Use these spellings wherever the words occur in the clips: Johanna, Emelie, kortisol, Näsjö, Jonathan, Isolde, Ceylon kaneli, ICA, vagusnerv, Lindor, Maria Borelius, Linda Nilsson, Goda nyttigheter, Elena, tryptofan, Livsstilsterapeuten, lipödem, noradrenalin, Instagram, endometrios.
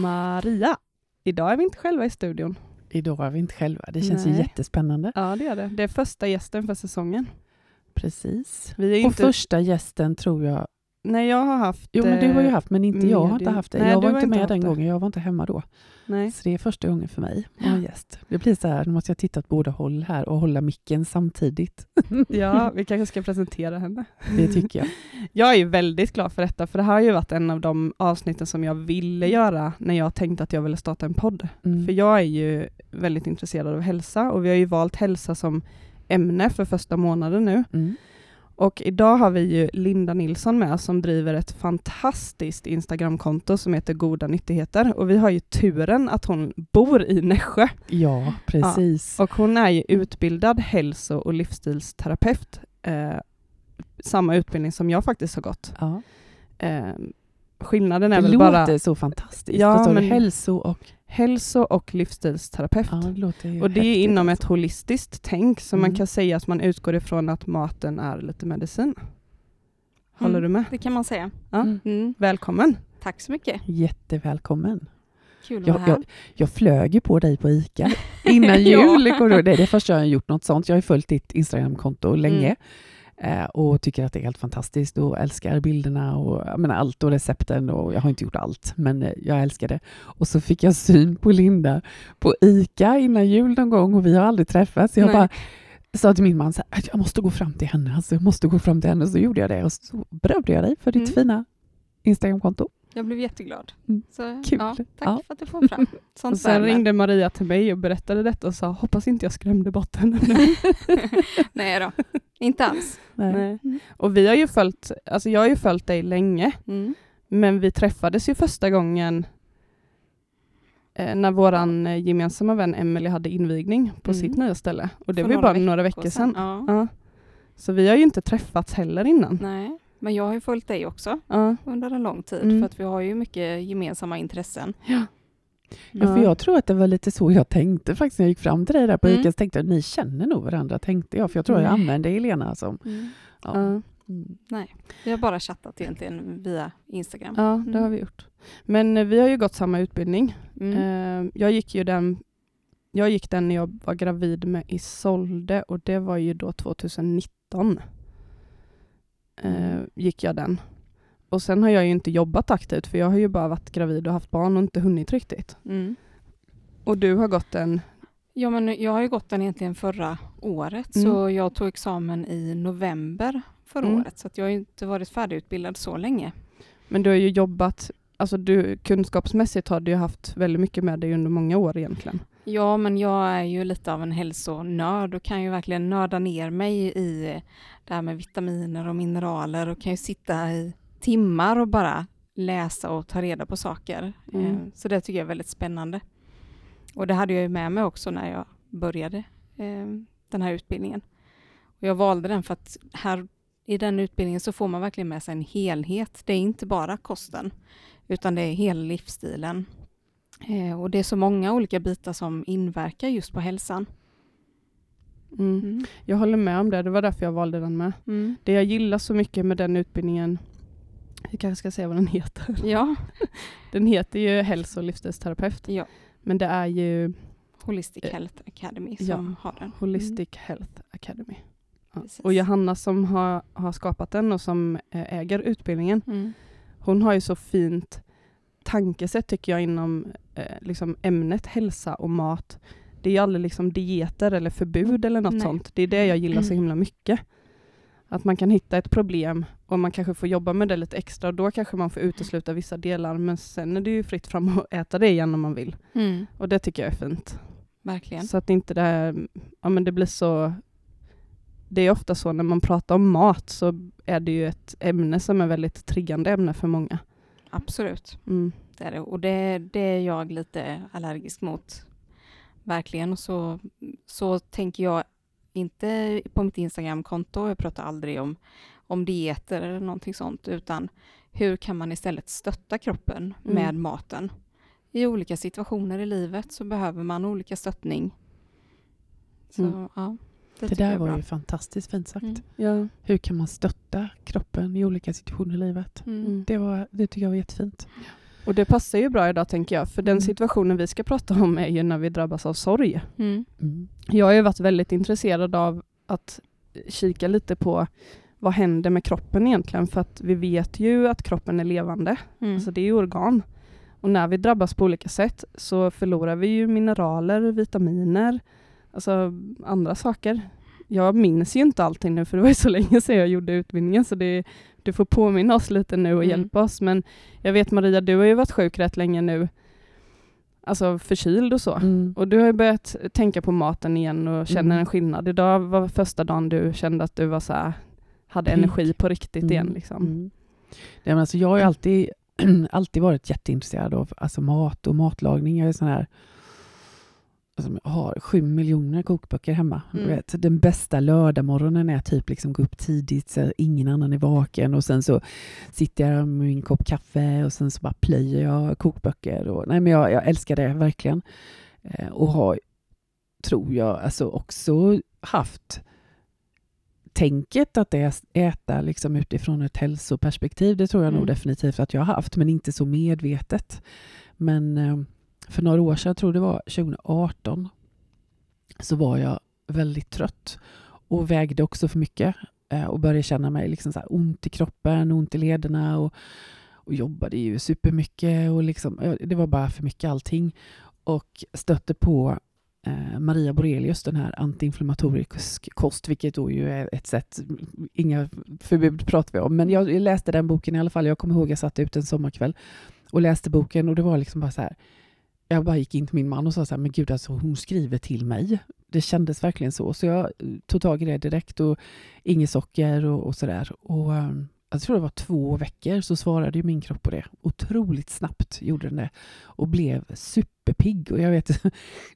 Maria. Idag är vi inte själva i studion. Det känns ju jättespännande. Ja, det är det. Det är första gästen för säsongen. Precis. Vi är och inte... första gästen tror jag. Nej, jag har haft... Jo, men du har ju haft, men inte jag har inte haft det. Nej, jag var inte med den gången, jag var inte hemma då. Nej. Så det är första gången för mig. Ja, gäst. Det blir så här, nu måste jag titta åt båda håll här och hålla micken samtidigt. Ja, vi kanske ska presentera henne. Det tycker jag. Jag är ju väldigt glad för detta, för det här har ju varit en av de avsnitten som jag ville göra när jag tänkte att jag ville starta en podd. Mm. För jag är ju väldigt intresserad av hälsa och vi har ju valt hälsa som ämne för första månaden nu. Mm. Och idag har vi ju Linda Nilsson med som driver ett fantastiskt Instagramkonto som heter Goda nyttigheter. Och vi har ju turen att hon bor i Näsjö. Ja, precis. Ja, och hon är ju utbildad hälso- och livsstilsterapeut. Samma utbildning som jag faktiskt har gått. Ja. Skillnaden är det väl bara... Det låter så fantastiskt. Ja, men hälso- och livsstilsterapeut. Ja, det låter ju och det är inom ett holistiskt tänk. Så man kan säga att man utgår ifrån att maten är lite medicin. Håller du med? Det kan man säga. Ja. Mm. Välkommen. Tack så mycket. Jättevälkommen. Kul att vara här. Jag flög ju på dig på ICA innan jul. Det är det första jag har gjort något sånt. Jag har ju följt ditt Instagramkonto länge. Och tycker att det är helt fantastiskt och älskar bilderna och jag menar, allt och recepten och jag har inte gjort allt men jag älskar det. Och så fick jag syn på Linda på ICA innan jul någon gång och vi har aldrig träffats. Jag bara sa till min man att jag måste gå fram till henne. Alltså, jag måste gå fram till henne och så gjorde jag det och så berömde jag dig för ditt fina Instagramkonto. Jag blev jätteglad. Så, kul. Ja, tack för att du får fram. Sånt och sen ringde Maria till mig och berättade detta och sa hoppas inte jag skrämde bort henne. Nej då, inte alls. Nej. Och vi har ju följt, alltså jag har ju följt dig länge. Mm. Men vi träffades ju första gången när våran gemensamma vän Emelie hade invigning på sitt nya ställe. Och det var ju bara några veckor sedan. Ja. Så vi har ju inte träffats heller innan. Nej. Men jag har ju följt dig också under en lång tid. För att vi har ju mycket gemensamma intressen. Ja. Ja, för jag tror att det var lite så jag tänkte faktiskt när jag gick fram till dig där på ICA. Så tänkte jag, ni känner nog varandra, tänkte jag. För jag tror jag använde Elena som... Nej, vi har bara chattat egentligen via Instagram. Ja, det har vi gjort. Men vi har ju gått samma utbildning. Jag gick den när jag var gravid med Isolde. Och det var ju då 2019. Gick jag den. Och sen har jag ju inte jobbat aktivt för jag har ju bara varit gravid och haft barn och inte hunnit riktigt. Och du har gått den? Ja, men jag har ju gått den egentligen förra året så jag tog examen i november förra året så att jag har ju inte varit färdigutbildad så länge. Men du har ju jobbat, alltså du kunskapsmässigt har du ju haft väldigt mycket med dig under många år egentligen. Ja, men jag är ju lite av en hälsonörd och kan ju verkligen nörda ner mig i det här med vitaminer och mineraler och kan ju sitta i timmar och bara läsa och ta reda på saker. Så det tycker jag är väldigt spännande. Och det hade jag ju med mig också när jag började den här utbildningen. Och jag valde den för att här i den utbildningen så får man verkligen med sig en helhet. Det är inte bara kosten utan det är hela livsstilen. Och det är så många olika bitar som inverkar just på hälsan. Jag håller med om det. Det var därför jag valde den med. Det jag gillar så mycket med den utbildningen, vi kanske ska säga vad den heter. Ja. Den heter ju hälso- och livsstilsterapeut. Ja. Men det är ju... Holistic Health Academy som har den. Holistic Health Academy. Ja. Och Johanna som har skapat den och som äger utbildningen. Hon har ju så fint... tankesätt tycker jag inom liksom ämnet hälsa och mat. Det är aldrig liksom dieter eller förbud eller något sånt. Det är det jag gillar så himla mycket. Att man kan hitta ett problem och man kanske får jobba med det lite extra och då kanske man får utesluta vissa delar men sen är det ju fritt fram att äta det igen om man vill. Och det tycker jag är fint. Verkligen. Så att inte det här, ja men det blir så, det är ofta så när man pratar om mat så är det ju ett ämne som är väldigt triggande ämne för många. Absolut. Det är det. Och det är jag lite allergisk mot. Verkligen. Och så tänker jag inte på mitt Instagram-konto. Jag pratar aldrig om dieter eller någonting sånt. Utan hur kan man istället stötta kroppen med maten? I olika situationer i livet så behöver man olika stöttning. Så ja. Det där var ju fantastiskt fint sagt. Ja. Hur kan man stötta kroppen i olika situationer i livet? Det tycker jag var jättefint. Och det passar ju bra idag, tänker jag. För den situationen vi ska prata om är ju när vi drabbas av sorg. Mm. Mm. Jag har ju varit väldigt intresserad av att kika lite på vad händer med kroppen egentligen. För att vi vet ju att kroppen är levande. Mm. Alltså det är ju organ. Och när vi drabbas på olika sätt så förlorar vi ju mineraler, vitaminer, alltså andra saker. Jag minns ju inte allting nu, för det var ju så länge sedan jag gjorde utbildningen, så du får påminna oss lite nu och hjälpa oss. Men jag vet, Maria, du har ju varit sjuk rätt länge nu, alltså förkyld och så. Mm. Och du har ju börjat tänka på maten igen och känner en skillnad. Idag var första dagen du kände att du var så här, hade energi på riktigt igen. Liksom. Mm. Nej, men alltså, jag har ju alltid varit jätteintresserad av alltså mat och matlagning. Jag är sån här, alltså, jag har 7 miljoner kokböcker hemma. Mm. Du vet, den bästa lördagmorgonen är typ liksom gå upp tidigt så ingen annan är vaken, och sen så sitter jag med min kopp kaffe och sen så bara plöjer jag kokböcker. Och, nej, men jag älskar det verkligen. Och har, tror jag, alltså också haft tänket att äta liksom utifrån ett hälsoperspektiv, det tror jag nog definitivt att jag har haft, men inte så medvetet. Men för några år sedan, jag tror det var 2018, så var jag väldigt trött och vägde också för mycket och började känna mig liksom så här ont i kroppen, ont i lederna, och jobbade ju supermycket och liksom, det var bara för mycket allting, och stötte på Maria Borelius, den här antiinflammatorisk kost, vilket då ju är ett sätt, inga förbud pratar vi om, men jag läste den boken i alla fall. Jag kommer ihåg jag satt ut en sommarkväll och läste boken, och det var liksom bara så här, jag bara gick in till min man och sa så här, men gud alltså, hon skriver till mig. Det kändes verkligen så, så jag tog tag i det direkt, och inget socker och sådär, och jag tror det var 2 veckor så svarade ju min kropp på det. Otroligt snabbt gjorde den det. Och blev superpigg. Och jag vet,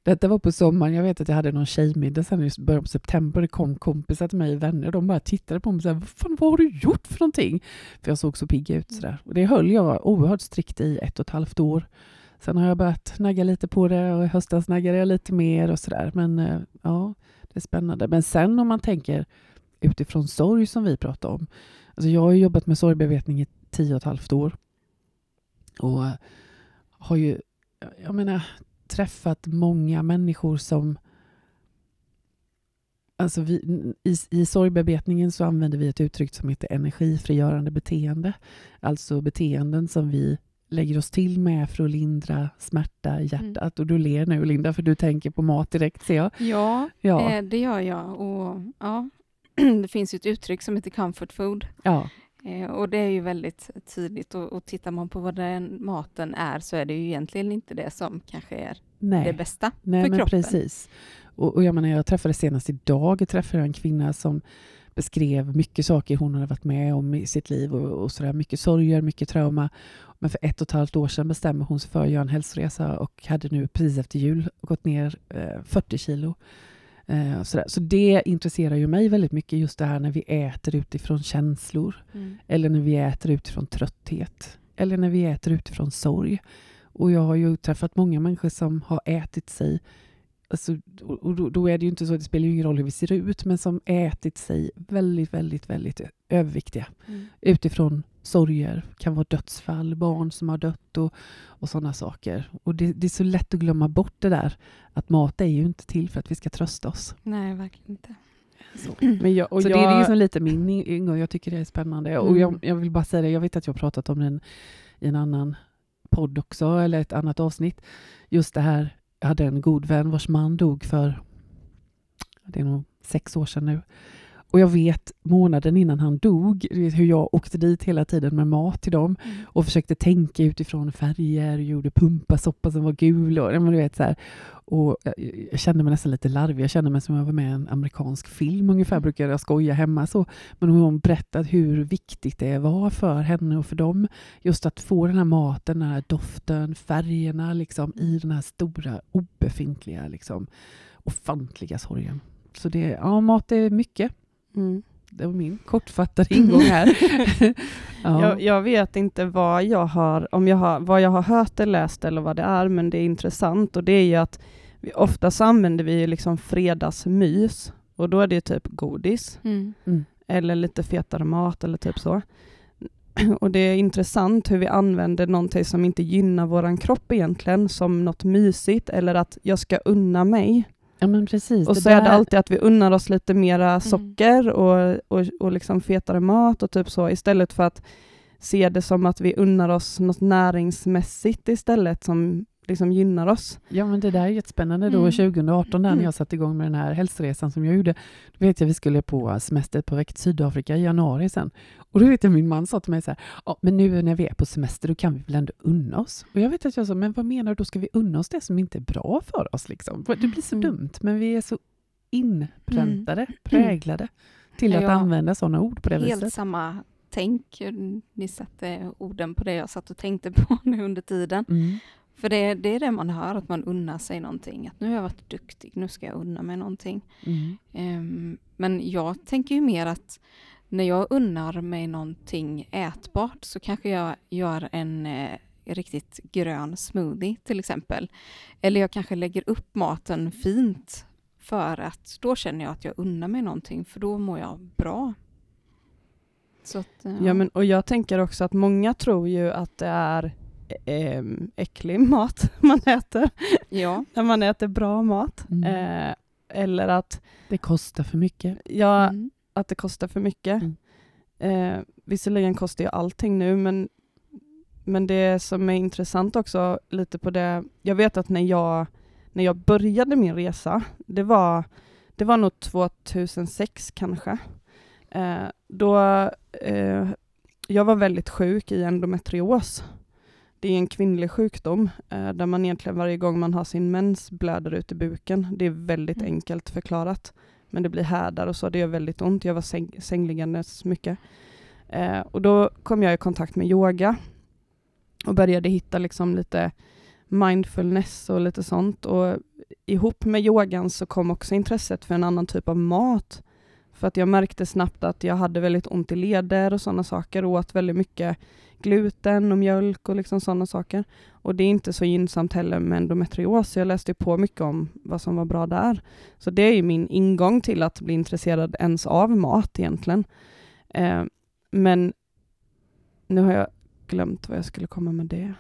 detta var på sommaren. Jag vet att jag hade någon tjejmiddag sen i början på september. Det kom kompisar till mig, vänner. De bara tittade på mig och sa, vad fan, vad har du gjort för någonting? För jag såg så pigg ut sådär. Och det höll jag oerhört strikt i 1,5 år. Sen har jag börjat nagga lite på det. Och i höstas naggade jag lite mer och sådär. Men ja, det är spännande. Men sen om man tänker utifrån sorg som vi pratar om. Alltså jag har ju jobbat med sorgbevetning i 10,5 år. Och har ju, jag menar, träffat många människor som, alltså i sorgbevetningen så använder vi ett uttryck som heter energifrigörande beteende. Alltså beteenden som vi lägger oss till med för att lindra smärta i hjärtat. Och du ler nu, Linda, för du tänker på mat direkt, ser jag. Ja. Det gör jag. Och ja. Det finns ju ett uttryck som heter comfort food. Ja. Och det är ju väldigt tydligt. Och tittar man på vad den maten är, så är det ju egentligen inte det som kanske är det bästa för kroppen. Precis. Och jag menar, jag träffade senast idag. Jag träffade en kvinna som beskrev mycket saker hon hade varit med om i sitt liv. Och sådär, mycket sorger, mycket trauma. Men för 1,5 år sedan bestämde hon sig för att göra en hälsoresa. Och hade nu precis efter jul gått ner 40 kilo. Så det intresserar ju mig väldigt mycket, just det här när vi äter utifrån känslor, eller när vi äter utifrån trötthet, eller när vi äter utifrån sorg. Och jag har ju träffat många människor som har ätit sig, alltså, och då är det ju inte så, det spelar ju ingen roll hur vi ser ut, men som ätit sig väldigt, väldigt, väldigt överviktiga utifrån sorger, kan vara dödsfall, barn som har dött och sådana saker. Och det är så lätt att glömma bort det där, att mat är ju inte till för att vi ska trösta oss. Nej, verkligen inte. Men det är liksom lite min yng, och jag tycker det är spännande. Och jag vill bara säga det, jag vet att jag har pratat om den i en annan podd också, eller ett annat avsnitt. Just det här, jag hade en god vän vars man dog för, det är nog 6 år sedan nu. Och jag vet månaden innan han dog hur jag åkte dit hela tiden med mat till dem och försökte tänka utifrån färger och gjorde pumpasoppa som var gul och du vet så här. Och jag kände mig nästan lite larvig. Jag kände mig som jag var med i en amerikansk film ungefär, brukar jag skoja hemma så. Men hon berättade hur viktigt det var för henne och för dem just att få den här maten, den här doften, färgerna liksom i den här stora obefintliga liksom ofantliga sorgen. Så det, ja, mat är mycket. Det var min kortfattade ingång här. Ja. Jag vet inte vad jag har, vad jag har hört eller läst eller vad det är, men det är intressant, och det är ju att vi ofta använder vi liksom fredagsmys, och då är det typ godis eller lite fetare mat eller typ så. Och det är intressant hur vi använder någonting som inte gynnar våran kropp egentligen som något mysigt eller att jag ska unna mig. Ja, men precis. Och så är det alltid att vi unnar oss lite mera socker och liksom fetare mat och typ så istället för att se det som att vi unnar oss något näringsmässigt istället som liksom gynnar oss. Ja, men det där är jättespännande då 2018 när jag satte igång med den här hälsoresan som jag gjorde. Då vet jag vi skulle på semester på väg till Sydafrika i januari sen. Och då vet jag min man sa till mig så här, ja men nu när vi är på semester då kan vi väl ändå unna oss. Och jag vet att jag sa, men vad menar du? Då ska vi unna oss det som inte är bra för oss liksom. Det blir så dumt, men vi är så inpräntade, präglade till att använda sådana ord på det helt viset. Helt samma tänk, ni satte orden på det jag satt och tänkte på nu under tiden. Mm. För det är det man hör, att man unnar sig någonting. Att nu har jag varit duktig, nu ska jag unna mig någonting. Mm. Men jag tänker ju mer att när jag unnar mig någonting ätbart så kanske jag gör en riktigt grön smoothie till exempel. Eller jag kanske lägger upp maten fint för att då känner jag att jag unnar mig någonting för då mår jag bra. Så att, ja, men, och jag tänker också att många tror ju att det är äcklig mat man äter. Ja. När man äter bra mat. Mm. Eller att det kostar för mycket. Ja, att det kostar för mycket. Mm. Visserligen kostar ju allting nu, men det som är intressant också lite på det. Jag vet att när jag började min resa, det var nog 2006 kanske. Då jag var väldigt sjuk i endometrios. Det är en kvinnlig sjukdom där man egentligen varje gång man har sin mens blöder ut i buken. Det är väldigt enkelt förklarat. Men det blir härdar och så. Det gör väldigt ont. Jag var sängliggandes mycket. Och då kom jag i kontakt med yoga. Och började hitta liksom lite mindfulness och lite sånt. Och ihop med yogan så kom också intresset för en annan typ av mat. För att jag märkte snabbt att jag hade väldigt ont i leder och sådana saker. Och åt väldigt mycket gluten och mjölk och liksom sådana saker. Och det är inte så gynnsamt heller med endometrios. Jag läste ju på mycket om vad som var bra där. Så det är ju min ingång till att bli intresserad ens av mat egentligen. Men nu har jag glömt vad jag skulle komma med det.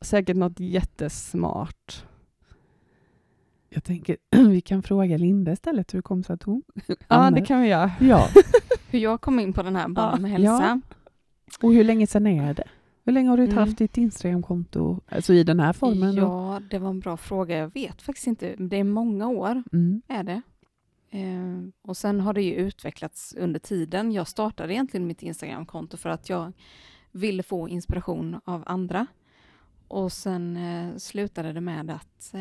Säkert något jättesmart. Jag tänker, vi kan fråga Linda istället hur det kom så att hon... Ja, det kan vi göra. Ja. Hur jag kom in på den här banan med hälsa. Ja. Och hur länge sedan är det? Hur länge har du haft ditt Instagram-konto alltså i den här formen? Ja, det var en bra fråga. Jag vet faktiskt inte. Det är många år, är det. Och sen har det ju utvecklats under tiden. Jag startade egentligen mitt Instagram-konto för att jag ville få inspiration av andra. Och sen slutade det med att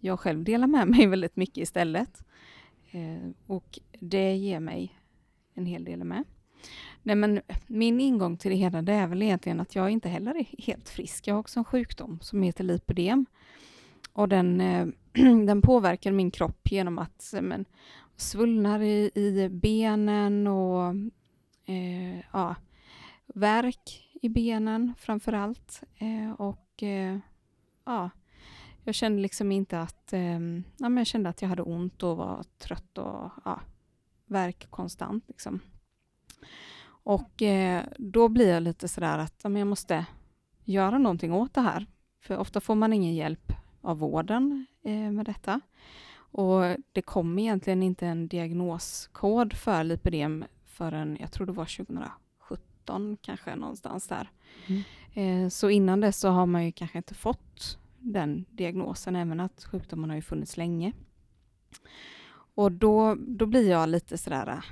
jag själv delar med mig väldigt mycket istället. Och det ger mig en hel del med. Nej, men min ingång till det hela det är väl egentligen att jag inte heller är helt frisk. Jag har också en sjukdom som heter lipödem. Och den påverkar min kropp genom att svullnar i benen och värk i benen framför allt. Jag kände liksom inte att... men jag kände att jag hade ont och var trött och värk konstant. Liksom. Och då blir jag lite sådär att jag måste göra någonting åt det här. För ofta får man ingen hjälp av vården med detta. Och det kom egentligen inte en diagnoskod för lipödem förrän jag tror det var 2017 kanske någonstans där. Mm. Så innan det så har man ju kanske inte fått den diagnosen, även att sjukdomen har ju funnits länge. Och då blir jag lite sådär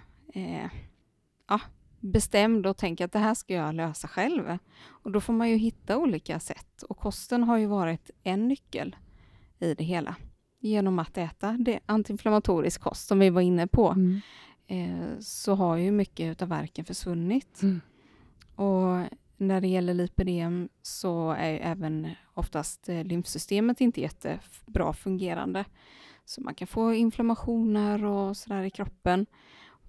bestämd och tänker att det här ska jag lösa själv. Och då får man ju hitta olika sätt. Och kosten har ju varit en nyckel i det hela. Genom att äta det antiinflammatorisk kost som vi var inne på så har ju mycket av verken försvunnit. Mm. Och när det gäller lipödem så är ju även oftast lymfsystemet inte jättebra fungerande. Så man kan få inflammationer och sådär i kroppen.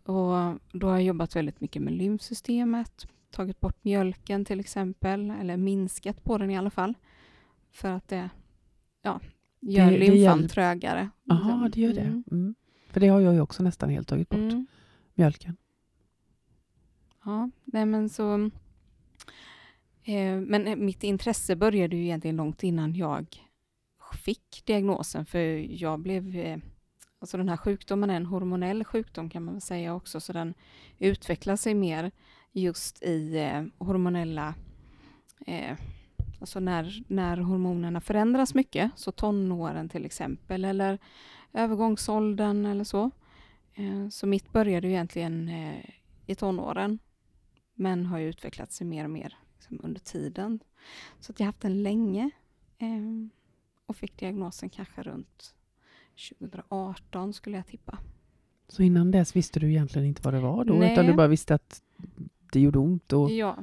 Och då har jag jobbat väldigt mycket med lymfsystemet. Tagit bort mjölken till exempel. Eller minskat på den i alla fall. För att det Gör lymfan trögare. Jaha, det gör det. Mm. För det har jag ju också nästan helt tagit bort. Mm. Mjölken. Ja, nej men så... Men mitt intresse började ju egentligen långt innan jag fick diagnosen. För jag blev... Alltså den här sjukdomen är en hormonell sjukdom kan man väl säga också. Så den utvecklar sig mer just i hormonella... Alltså när hormonerna förändras mycket. Så tonåren till exempel. Eller övergångsåldern eller så. Så mitt började ju egentligen i tonåren. Men har ju utvecklat sig mer och mer liksom under tiden. Så att jag haft den länge. Och fick diagnosen kanske runt 2018 skulle jag tippa. Så innan dess visste du egentligen inte vad det var då? Nej. Utan du bara visste att... Det gjorde ont. Och, ja,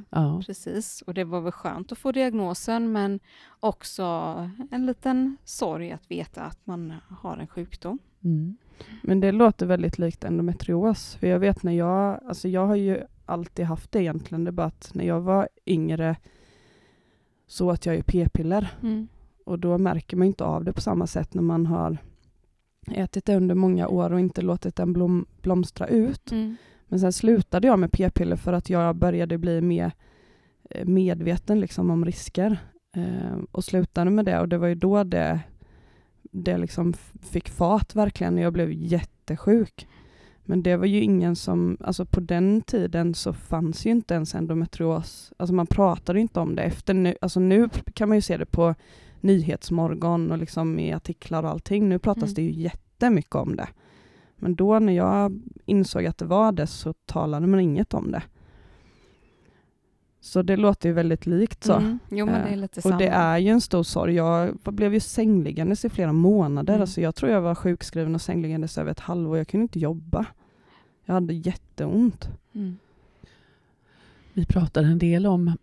precis. Och det var väl skönt att få diagnosen. Men också en liten sorg att veta att man har en sjukdom. Mm. Men det låter väldigt likt endometrios. För jag vet när jag har ju alltid haft det egentligen. Det bara att när jag var yngre så att jag är p-piller. Mm. Och då märker man inte av det på samma sätt när man har ätit det under många år och inte låtit den blomstra ut. Mm. Men sen slutade jag med p-piller för att jag började bli mer medveten liksom om risker. Och slutade med det. Och det var ju då det liksom fick fart verkligen. När jag blev jättesjuk. Men det var ju ingen som... Alltså på den tiden så fanns ju inte ens endometrios. Alltså man pratade inte om det. Efter nu, alltså nu kan man ju se det på Nyhetsmorgon och liksom i artiklar och allting. Nu pratas det ju jättemycket om det. Men då när jag insåg att det var det så talade man inget om det. Så det låter ju väldigt likt så. Mm. Jo, men det är lite samma. Och det är ju en stor sorg. Jag blev ju sängliggandes i flera månader. Mm. Alltså jag tror jag var sjukskriven och sängliggandes över ett halvår. Jag kunde inte jobba. Jag hade jätteont. Mm. Vi pratade en del om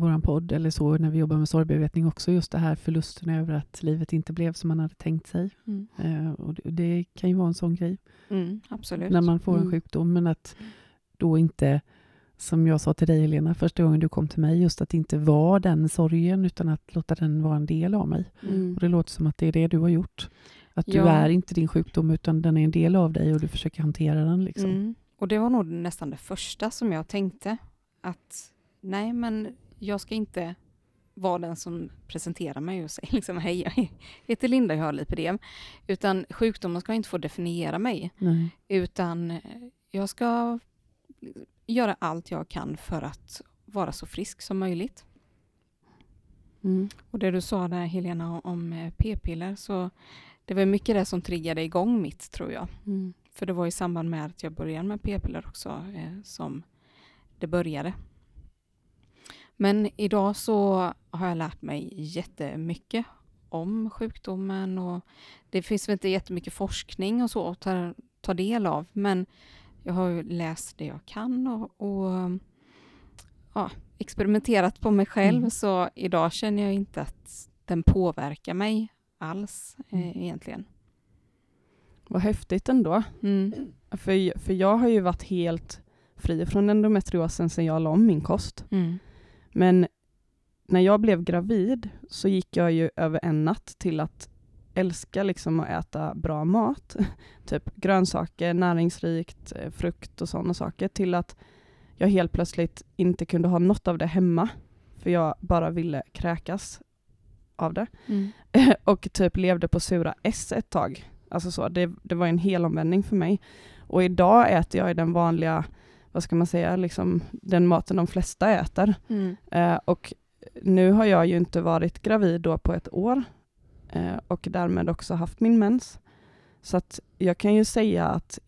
våran podd eller så när vi jobbar med sorgbevetning också. Just det här förlusten över att livet inte blev som man hade tänkt sig. Mm. Och det kan ju vara en sån grej. Mm, absolut. När man får en sjukdom. Men att då inte, som jag sa till dig Elena första gången du kom till mig. Just att inte vara den sorgen utan att låta den vara en del av mig. Mm. Och det låter som att det är det du har gjort. Att du är inte din sjukdom utan den är en del av dig och du försöker hantera den liksom. Mm. Och det var nog nästan det första som jag tänkte att... Nej, men jag ska inte vara den som presenterar mig och säger liksom, hej, jag heter Linda, jag har lipidem. Utan sjukdomen ska inte få definiera mig. Nej. Utan jag ska göra allt jag kan för att vara så frisk som möjligt. Mm. Och det du sa där, Helena, om p-piller, så det var mycket det som triggade igång mitt, tror jag. Mm. För det var i samband med att jag började med p-piller också som det började. Men idag så har jag lärt mig jättemycket om sjukdomen och det finns väl inte jättemycket forskning och så att ta del av. Men jag har ju läst det jag kan och experimenterat på mig själv. Mm. Så idag känner jag inte att den påverkar mig alls egentligen. Vad häftigt ändå. Mm. För jag har ju varit helt fri från endometriosen sedan jag la om min kost. Mm. Men när jag blev gravid så gick jag ju över en natt till att älska liksom att äta bra mat. Typ grönsaker, näringsrikt, frukt och sådana saker. Till att jag helt plötsligt inte kunde ha något av det hemma. För jag bara ville kräkas av det. Mm. Och typ levde på sura S ett tag. Alltså så, det var en hel omvändning för mig. Och idag äter jag i den vanliga... Vad ska man säga, liksom den maten de flesta äter. Mm. Och nu har jag ju inte varit gravid då på ett år. Och därmed också haft min mens. Så att jag kan ju säga att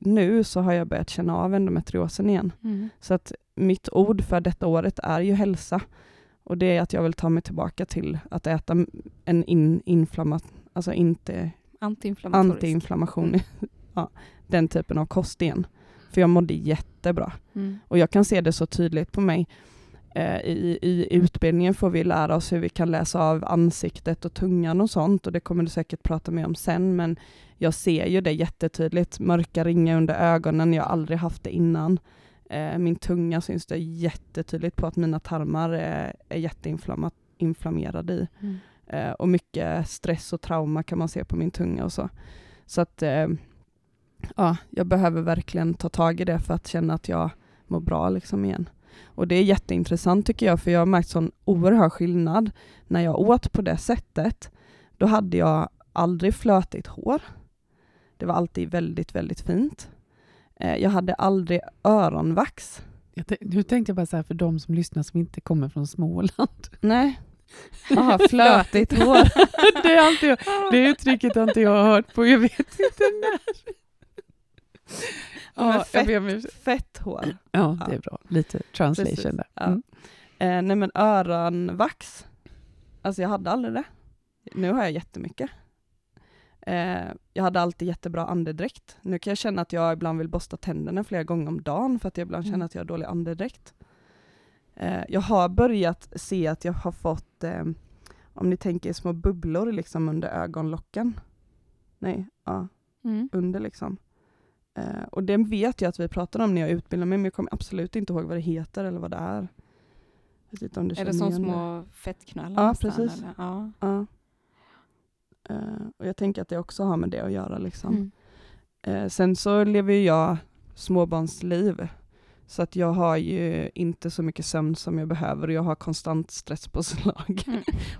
nu så har jag börjat känna av endometriosen igen. Mm. Så att mitt ord för detta året är ju hälsa. Och det är att jag vill ta mig tillbaka till att äta en antiinflammation. Ja, den typen av kost igen. För jag mådde jättebra. Mm. Och jag kan se det så tydligt på mig. I utbildningen får vi lära oss hur vi kan läsa av ansiktet och tungan och sånt. Och det kommer du säkert prata mer om sen. Men jag ser ju det jättetydligt. Mörka ringar under ögonen. Jag har aldrig haft det innan. Min tunga syns det jättetydligt på att mina tarmar är jätteinflammerade i. Mm. Och mycket stress och trauma kan man se på min tunga och så. Så att ja, jag behöver verkligen ta tag i det för att känna att jag mår bra liksom igen. Och det är jätteintressant tycker jag, för jag har märkt sån oerhörd skillnad. När jag åt på det sättet, då hade jag aldrig flötigt hår. Det var alltid väldigt, väldigt fint. Jag hade aldrig öronvax. Nu tänkte jag bara så här för de som lyssnar som inte kommer från Småland. Nej. Aha, flötigt hår. Det uttrycket har inte jag hört på. Jag vet inte när. Ja, fett hår. Ja, det är bra. Lite translation. Precis, där. Mm. Ja. Nej, men öronvax. Alltså jag hade aldrig det. Nu har jag jättemycket. Jag hade alltid jättebra andedräkt. Nu kan jag känna att jag ibland vill borsta tänderna flera gånger om dagen för att jag ibland känner att jag har dålig andedräkt. Jag har börjat se att jag har fått, om ni tänker små bubblor liksom under ögonlocken. Nej, ja. Mm. Under liksom. Och det vet jag att vi pratade om när jag utbildade mig, men jag kommer absolut inte ihåg vad det heter eller vad det är. Jag vet inte om du känner igen det. Är det som små fettknallar? Ja, precis. Eller? Ja. Ja. Och jag tänker att det också har med det att göra liksom. Mm. Sen så lever jag småbarnsliv, så att jag har ju inte så mycket sömn som jag behöver, och jag har konstant stresspåslag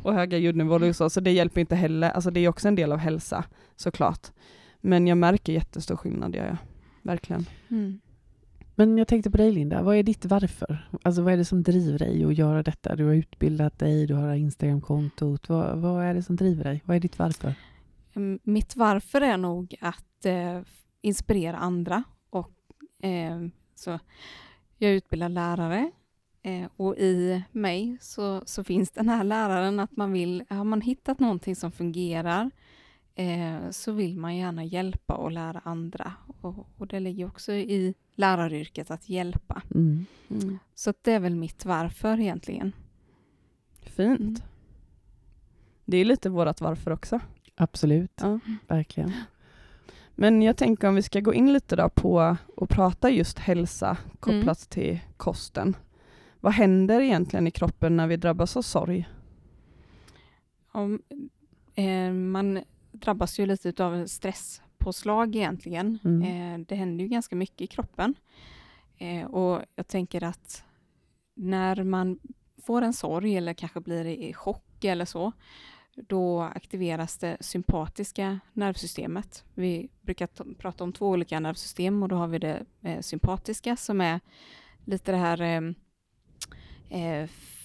och höga ljudnivåer och så det hjälper inte heller. Alltså det är också en del av hälsa såklart. Men jag märker jättestor skillnad, gör jag. Verkligen. Mm. Men jag tänkte på dig, Linda. Vad är ditt varför? Alltså vad är det som driver dig att göra detta? Du har utbildat dig, du har Instagram-kontot. Vad är det som driver dig? Vad är ditt varför? Mitt varför är nog att inspirera andra. Och, så jag utbildar lärare. Och i mig så finns den här läraren att man vill... Har man hittat någonting som fungerar... så vill man gärna hjälpa och lära andra. Och det ligger också i läraryrket att hjälpa. Mm. Mm. Så det är väl mitt varför egentligen. Fint. Mm. Det är lite vårat varför också. Absolut, ja. Verkligen. Men jag tänker om vi ska gå in lite då på och prata just hälsa kopplat till kosten. Vad händer egentligen i kroppen när vi drabbas av sorg? Om, man drabbas ju lite av stresspåslag egentligen. Mm. Det händer ju ganska mycket i kroppen. Och jag tänker att när man får en sorg eller kanske blir i chock eller så, då aktiveras det sympatiska nervsystemet. Vi brukar prata om två olika nervsystem, och då har vi det sympatiska som är lite det här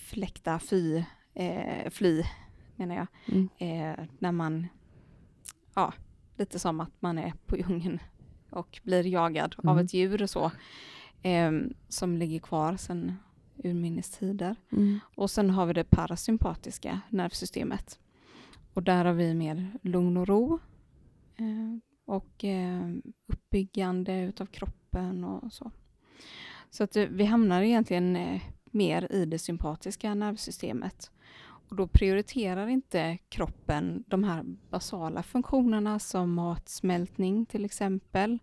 fläkta, fly menar jag. Mm. När man ja, lite som att man är på djungeln och blir jagad av ett djur och så. Som ligger kvar sedan urminnes tider. Mm. Och sen har vi det parasympatiska nervsystemet. Och där har vi mer lugn och ro. Och uppbyggande utav kroppen och så. Så att vi hamnar egentligen mer i det sympatiska nervsystemet. Och då prioriterar inte kroppen de här basala funktionerna som matsmältning till exempel.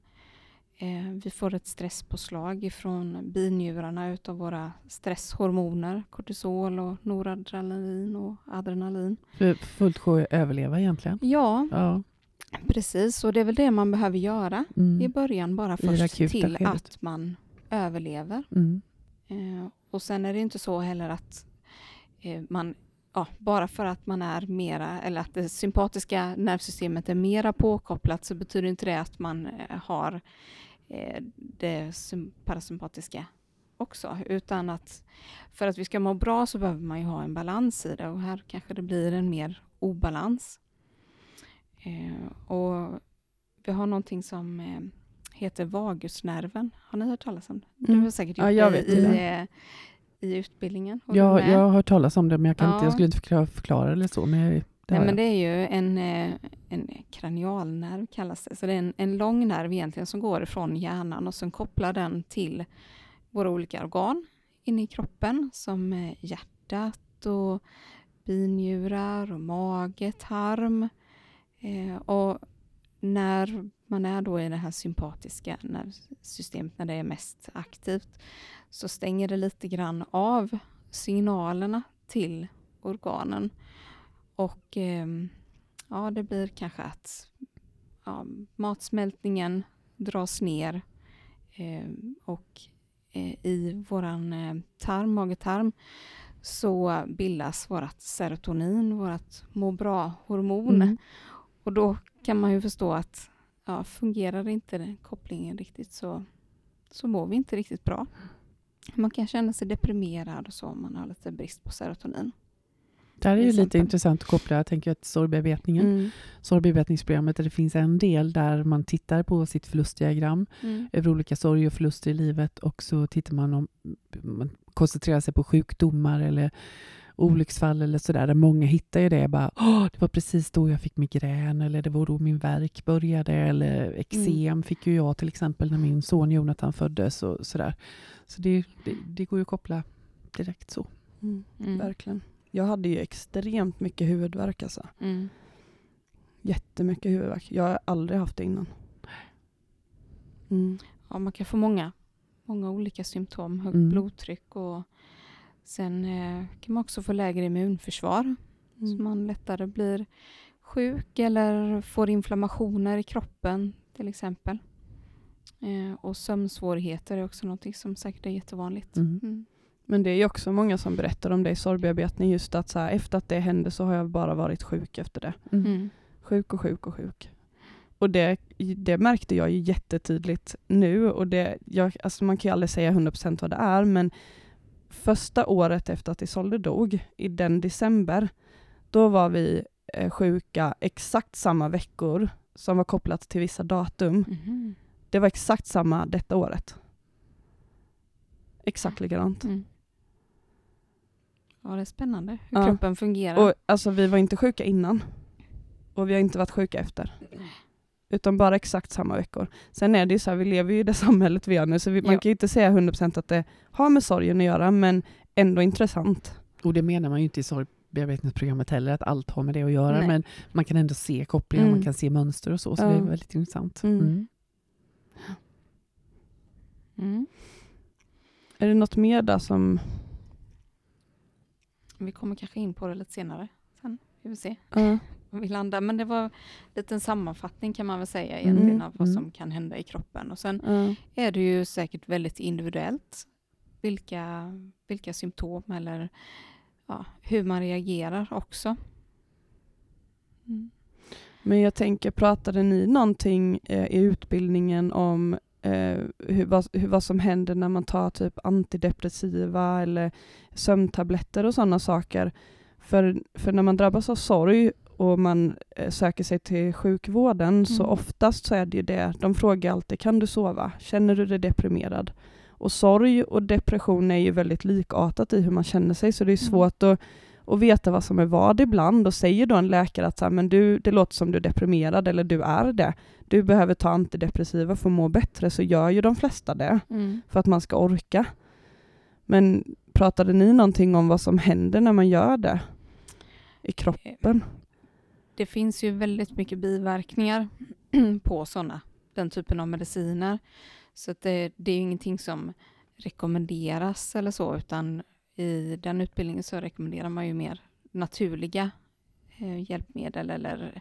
Vi får ett stresspåslag ifrån binjurarna utav våra stresshormoner, kortisol och noradrenalin och adrenalin. Fullt sjö att överleva egentligen. Ja, precis. Och det är väl det man behöver göra i början, bara först till skedet. Att man överlever. Mm. Och sen är det inte så heller att man... Ja, bara för att man är mera, eller att det sympatiska nervsystemet är mera påkopplat, så betyder inte det att man har det parasympatiska också. Utan att för att vi ska må bra så behöver man ju ha en balans i det, och här kanske det blir en mer obalans. Och vi har någonting som heter vagusnerven. Har ni hört talas om det? Du har säkert gjort det i utbildningen. Ja, jag har hört talas om det, men jag skulle inte förklara eller så. Men det är ju en kranialnerv kallas det. Så det är en lång nerv egentligen som går ifrån hjärnan och sen kopplar den till våra olika organ inne i kroppen, som hjärtat och binjurar och mage, tarm. Och när man är då i det här sympatiska nervsystemet, när det är mest aktivt, så stänger det lite grann av signalerna till organen. Och ja, det blir kanske att matsmältningen dras ner och i våran tarm, magetarm, så bildas vårat serotonin, vårat må bra-hormon. Mm. Och då kan man ju förstå att fungerar inte den kopplingen riktigt så mår vi inte riktigt bra. Man kan känna sig deprimerad och så om man har lite brist på serotonin. Det här är ju lite intressant att koppla, jag tänker, till sorgbearbetningen. Mm. Sorgbearbetningsprogrammet, där det finns en del där man tittar på sitt förlustdiagram över olika sorg och förluster i livet, och så tittar man om man koncentrerar sig på sjukdomar eller olycksfall eller sådär. Många hittar ju det, bara, det var precis då jag fick migrän, eller det var då min värk började, eller eksem fick ju jag till exempel när min son Jonathan föddes och sådär. Så det går ju att koppla direkt så. Mm. Mm. Verkligen. Jag hade ju extremt mycket huvudvärk alltså. Mm. Jättemycket huvudvärk. Jag har aldrig haft det innan. Mm. Ja, man kan få många olika symptom. Högt blodtryck, och sen kan man också få lägre immunförsvar. Så man lättare blir sjuk eller får inflammationer i kroppen till exempel. Och sömnsvårigheter är också någonting som säkert är jättevanligt. Mm. Mm. Men det är ju också många som berättar om det i sorgbearbetning, just att så här, efter att det hände så har jag bara varit sjuk efter det. Mm. Sjuk. Och det märkte jag ju jättetydligt nu, och man kan ju aldrig säga 100% vad det är, men första året efter att Isolde dog, i den december, då var vi sjuka exakt samma veckor som var kopplat till vissa datum. Mm. Det var exakt samma detta året. Exakt likadant. Mm. Ja, det är spännande hur kroppen fungerar. Och, alltså, vi var inte sjuka innan. Och vi har inte varit sjuka efter. Utan bara exakt samma veckor. Sen är det ju så här, vi lever ju i det samhället vi har nu. Så man kan ju inte säga 100% att det har med sorgen att göra. Men ändå intressant. Och det menar man ju inte i sorgbearbetningsprogrammet heller. Att allt har med det att göra. Nej. Men man kan ändå se kopplingar. Man kan se mönster och så. Så det är väldigt intressant. Mm. Är det något mer där som... Vi kommer kanske in på det lite senare. Sen vi får se om vi landar. Men det var en liten sammanfattning kan man väl säga egentligen av vad som kan hända i kroppen. Och sen är det ju säkert väldigt individuellt vilka symptom eller hur man reagerar också. Mm. Men jag tänker, pratade ni någonting i utbildningen om vad som händer när man tar typ antidepressiva eller sömntabletter och sådana saker? För när man drabbas av sorg och man söker sig till sjukvården så oftast så är det ju det. De frågar alltid, kan du sova? Känner du dig deprimerad? Och sorg och depression är ju väldigt likartat i hur man känner sig, så det är svårt att veta vad som är vad ibland. Och säger då en läkare att så här, men du, det låter som du är deprimerad, eller du är det. Du behöver ta antidepressiva för att må bättre, så gör ju de flesta det för att man ska orka. Men pratade ni någonting om vad som händer när man gör det i kroppen? Det finns ju väldigt mycket biverkningar på den typen av mediciner. Så att det är ingenting som rekommenderas eller så, utan i den utbildningen så rekommenderar man ju mer naturliga hjälpmedel eller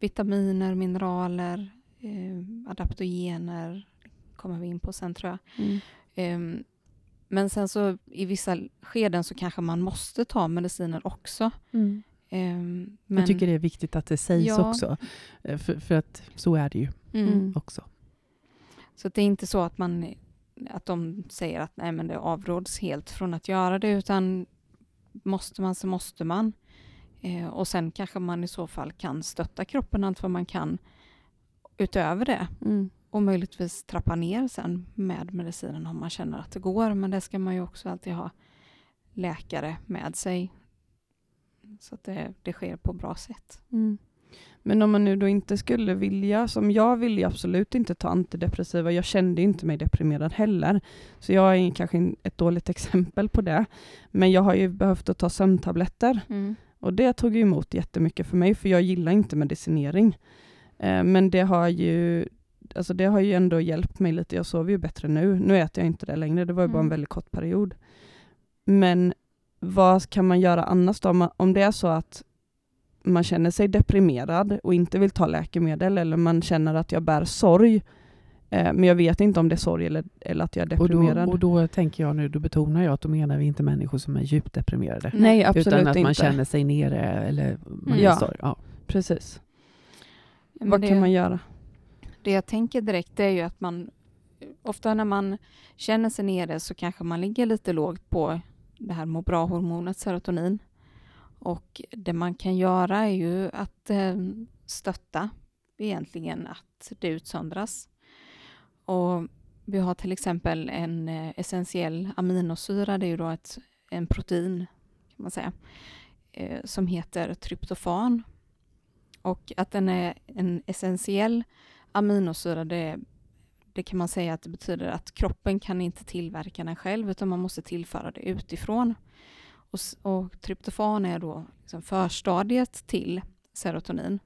vitaminer, mineraler, adaptogener kommer vi in på sen tror jag. Mm. Men sen så i vissa skeden så kanske man måste ta mediciner också. Mm. Men jag tycker det är viktigt att det sägs också. För att så är det ju också. Så det är inte så att att de säger att nej, men det avråds helt från att göra det, utan måste man så måste man. Och sen kanske man i så fall kan stötta kroppen allt vad man kan utöver det. Mm. Och möjligtvis trappa ner sen med medicinen om man känner att det går. Men det ska man ju också alltid ha läkare med sig. Så att det sker på bra sätt. Mm. Men om man nu då inte skulle vilja, som jag ville ju absolut inte ta antidepressiva. Jag kände inte mig deprimerad heller. Så jag är kanske ett dåligt exempel på det. Men jag har ju behövt att ta sömntabletter. Mm. Och det tog ju emot jättemycket för mig, för jag gillar inte medicinering. Men det har ju ändå hjälpt mig lite. Jag sover ju bättre nu. Nu äter jag inte det längre. Det var ju bara en väldigt kort period. Men vad kan man göra annars då? Om det är så att man känner sig deprimerad och inte vill ta läkemedel, eller man känner att jag bär sorg, men jag vet inte om det är sorg eller att jag är deprimerad. Och då tänker jag nu, då betonar jag att då menar vi inte människor som är djupt deprimerade. Nej, absolut inte. Utan att man känner sig nere eller man är sorg. Ja, precis. Men vad kan man göra? Det jag tänker direkt är ju att man ofta när man känner sig nere så kanske man ligger lite lågt på det här må bra-hormonet serotonin. Och det man kan göra är ju att stötta egentligen att det utsöndras. Och vi har till exempel en essentiell aminosyra, det är ju då en protein kan man säga, som heter tryptofan. Och att den är en essentiell aminosyra, det kan man säga att det betyder att kroppen kan inte tillverka den själv utan man måste tillföra det utifrån. Och tryptofan är då liksom förstadiet till serotonin.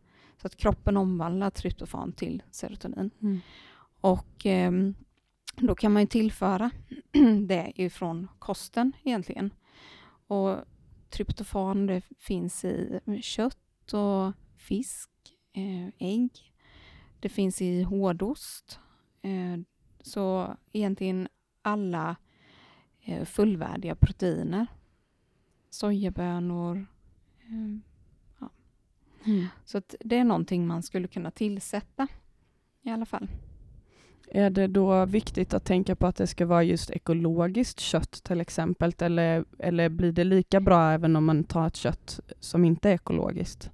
Så att kroppen omvandlar tryptofan till serotonin. Mm. Och då kan man ju tillföra det ifrån kosten egentligen. Och tryptofan det finns i kött och fisk, ägg. Det finns i hårdost. Så egentligen alla fullvärdiga proteiner. Sojabönor. Ja. Mm. Så att det är någonting man skulle kunna tillsätta i alla fall. Är det då viktigt att tänka på att det ska vara just ekologiskt kött till exempel? Eller blir det lika bra även om man tar ett kött som inte är ekologiskt?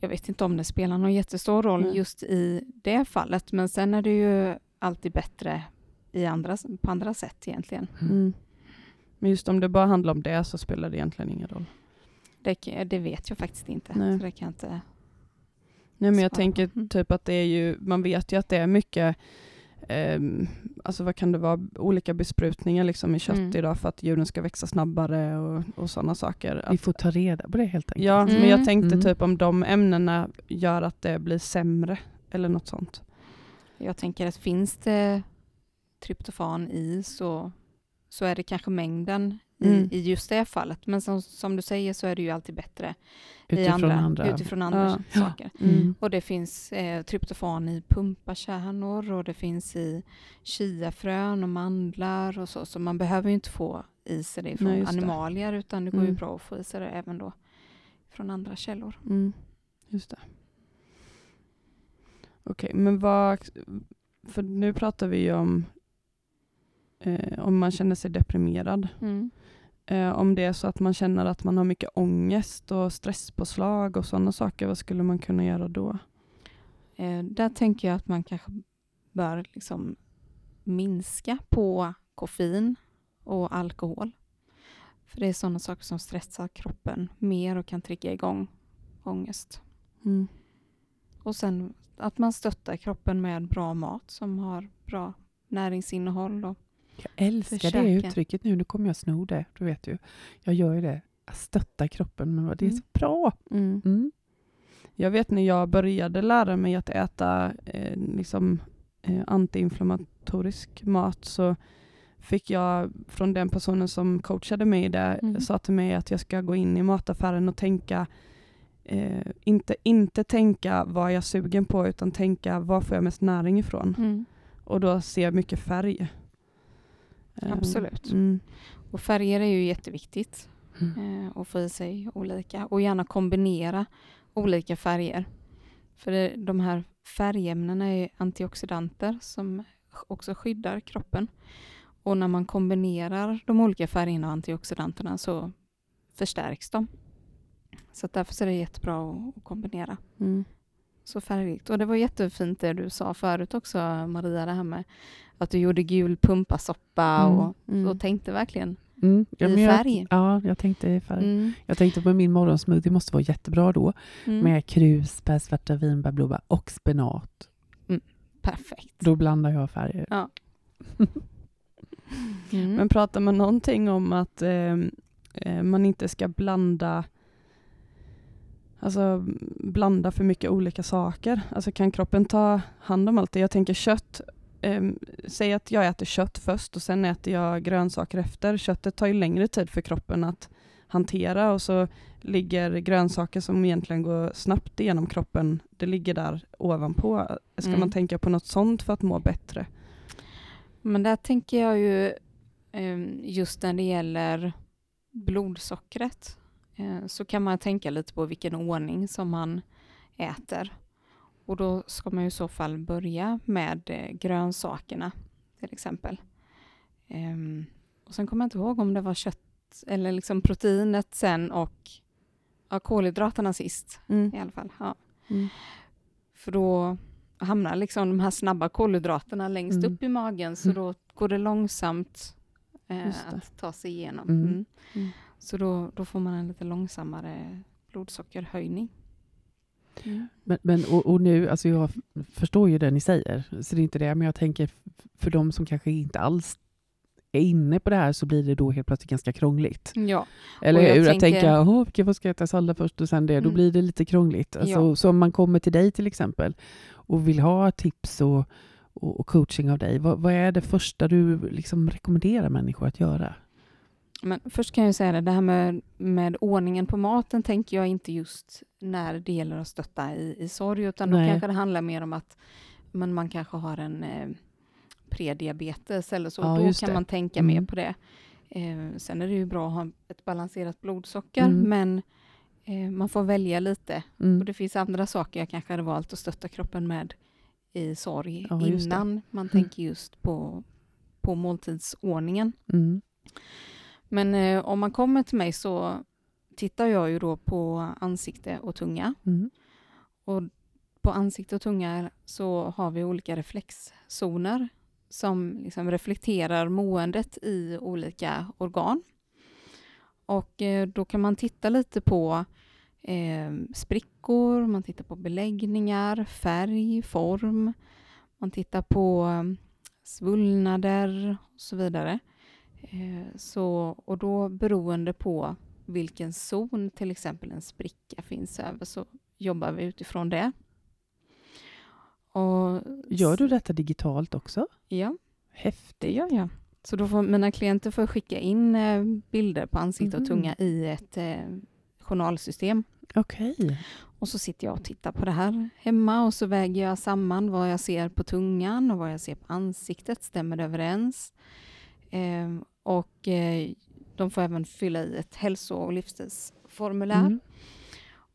Jag vet inte om det spelar någon jättestor roll just i det fallet. Men sen är det ju alltid bättre på andra sätt egentligen. Mm. Men just om det bara handlar om det så spelar det egentligen ingen roll. Det vet jag faktiskt inte. Nej. Så det kan jag inte... Nej, men jag tänker typ att det är ju, man vet ju att det är mycket alltså vad kan det vara, olika besprutningar liksom i kött idag för att djuren ska växa snabbare och sådana saker. Vi får ta reda på det helt enkelt. Ja, men jag tänkte typ om de ämnena gör att det blir sämre eller något sånt. Jag tänker att finns det tryptofan i så är det kanske mängden i just det fallet. Men som du säger så är det ju alltid bättre utifrån andra saker. Mm. Och det finns tryptofan i pumpakärnor och det finns i chiafrön och mandlar och så. Så man behöver ju inte få i sig det från animalier utan det går ju bra att få i sig det även då från andra källor. Mm. Just det. Okej, men för nu pratar vi ju om man känner sig deprimerad. Mm. Om det är så att man känner att man har mycket ångest och stresspåslag och sådana saker, vad skulle man kunna göra då? Där tänker jag att man kanske bör liksom minska på koffein och alkohol. För det är sådana saker som stressar kroppen mer och kan trigga igång ångest. Mm. Och sen att man stöttar kroppen med bra mat som har bra näringsinnehåll och jag älskar det uttrycket nu kommer jag sno det, du vet ju. Jag gör ju det, att stötta kroppen, men det är så bra. Mm. Mm. Jag vet när jag började lära mig att äta antiinflammatorisk mat så fick jag från den personen som coachade mig där sa till mig att jag ska gå in i mataffären och tänka inte tänka vad jag är sugen på utan tänka var får jag mest näring ifrån. Mm. Och då ser jag mycket färg. Absolut. Mm. Och färger är ju jätteviktigt att få i sig olika och gärna kombinera olika färger. För de här färgämnena är antioxidanter som också skyddar kroppen. Och när man kombinerar de olika färgerna och antioxidanterna så förstärks de. Så därför är det jättebra att kombinera. Mm. Så färgrikt. Och det var jättefint det du sa förut också, Maria, det här med att du gjorde gul pumpasoppa och tänkte verkligen i färg. Jag tänkte i färg. Mm. Jag tänkte på min morgonsmoothie måste vara jättebra då med krusbär, svarta vinbär, blåbär och spenat. Mm. Perfekt. Då blandar jag färger. Ja. Men pratar man någonting om att man inte ska blanda för mycket olika saker. Alltså kan kroppen ta hand om allt det? Jag tänker kött. Säg att jag äter kött först och sen äter jag grönsaker efter. Köttet tar ju längre tid för kroppen att hantera och så ligger grönsaker som egentligen går snabbt genom kroppen. Det ligger där ovanpå. Ska man tänka på något sånt för att må bättre? Men där tänker jag ju just när det gäller blodsockret så kan man tänka lite på vilken ordning som man äter. Och då ska man ju i så fall börja med grönsakerna till exempel. Och sen kommer jag inte ihåg om det var kött eller liksom proteinet sen och kolhydraterna sist i alla fall. Ja. Mm. För då hamnar liksom de här snabba kolhydraterna längst upp i magen så då går det långsamt att ta sig igenom. Så då får man en lite långsammare blodsockerhöjning. Mm. Men och nu, alltså jag förstår ju det ni säger, så det är inte det, men jag tänker för de som kanske inte alls är inne på det här så blir det då helt plötsligt ganska krångligt. Ja. Eller hur, att tänka, vad ska jag äta sallad först och sen det, då blir det lite krångligt. Alltså, ja. Så om man kommer till dig till exempel och vill ha tips och coaching av dig, vad är det första du liksom rekommenderar människor att göra? Men först kan jag säga det här med ordningen på maten tänker jag inte just när det gäller att stötta i sorg, utan då kanske det handlar mer om att man kanske har en prediabetes eller så. Ja, då kan man tänka mer på det. Sen är det ju bra att ha ett balanserat blodsocker, men man får välja lite. Och det finns andra saker jag kanske hade valt att stötta kroppen med i sorg innan man tänker just på måltidsordningen. Mm. Men om man kommer till mig så tittar jag ju då på ansikte och tunga. Mm. Och på ansikte och tunga så har vi olika reflexzoner som liksom reflekterar måendet i olika organ. Och då kan man titta lite på sprickor, man tittar på beläggningar, färg, form. Man tittar på svullnader och så vidare. Så, och då beroende på vilken zon till exempel en spricka finns över så jobbar vi utifrån det. Och, gör du detta digitalt också? Ja. Häftigt. Ja, ja. Så då får mina klienter skicka in bilder på ansikte och tunga i ett journalsystem. Okej. Och så sitter jag och tittar på det här hemma och så väger jag samman vad jag ser på tungan och vad jag ser på ansiktet. Stämmer det överens? Och de får även fylla i ett hälso- och livsstilsformulär.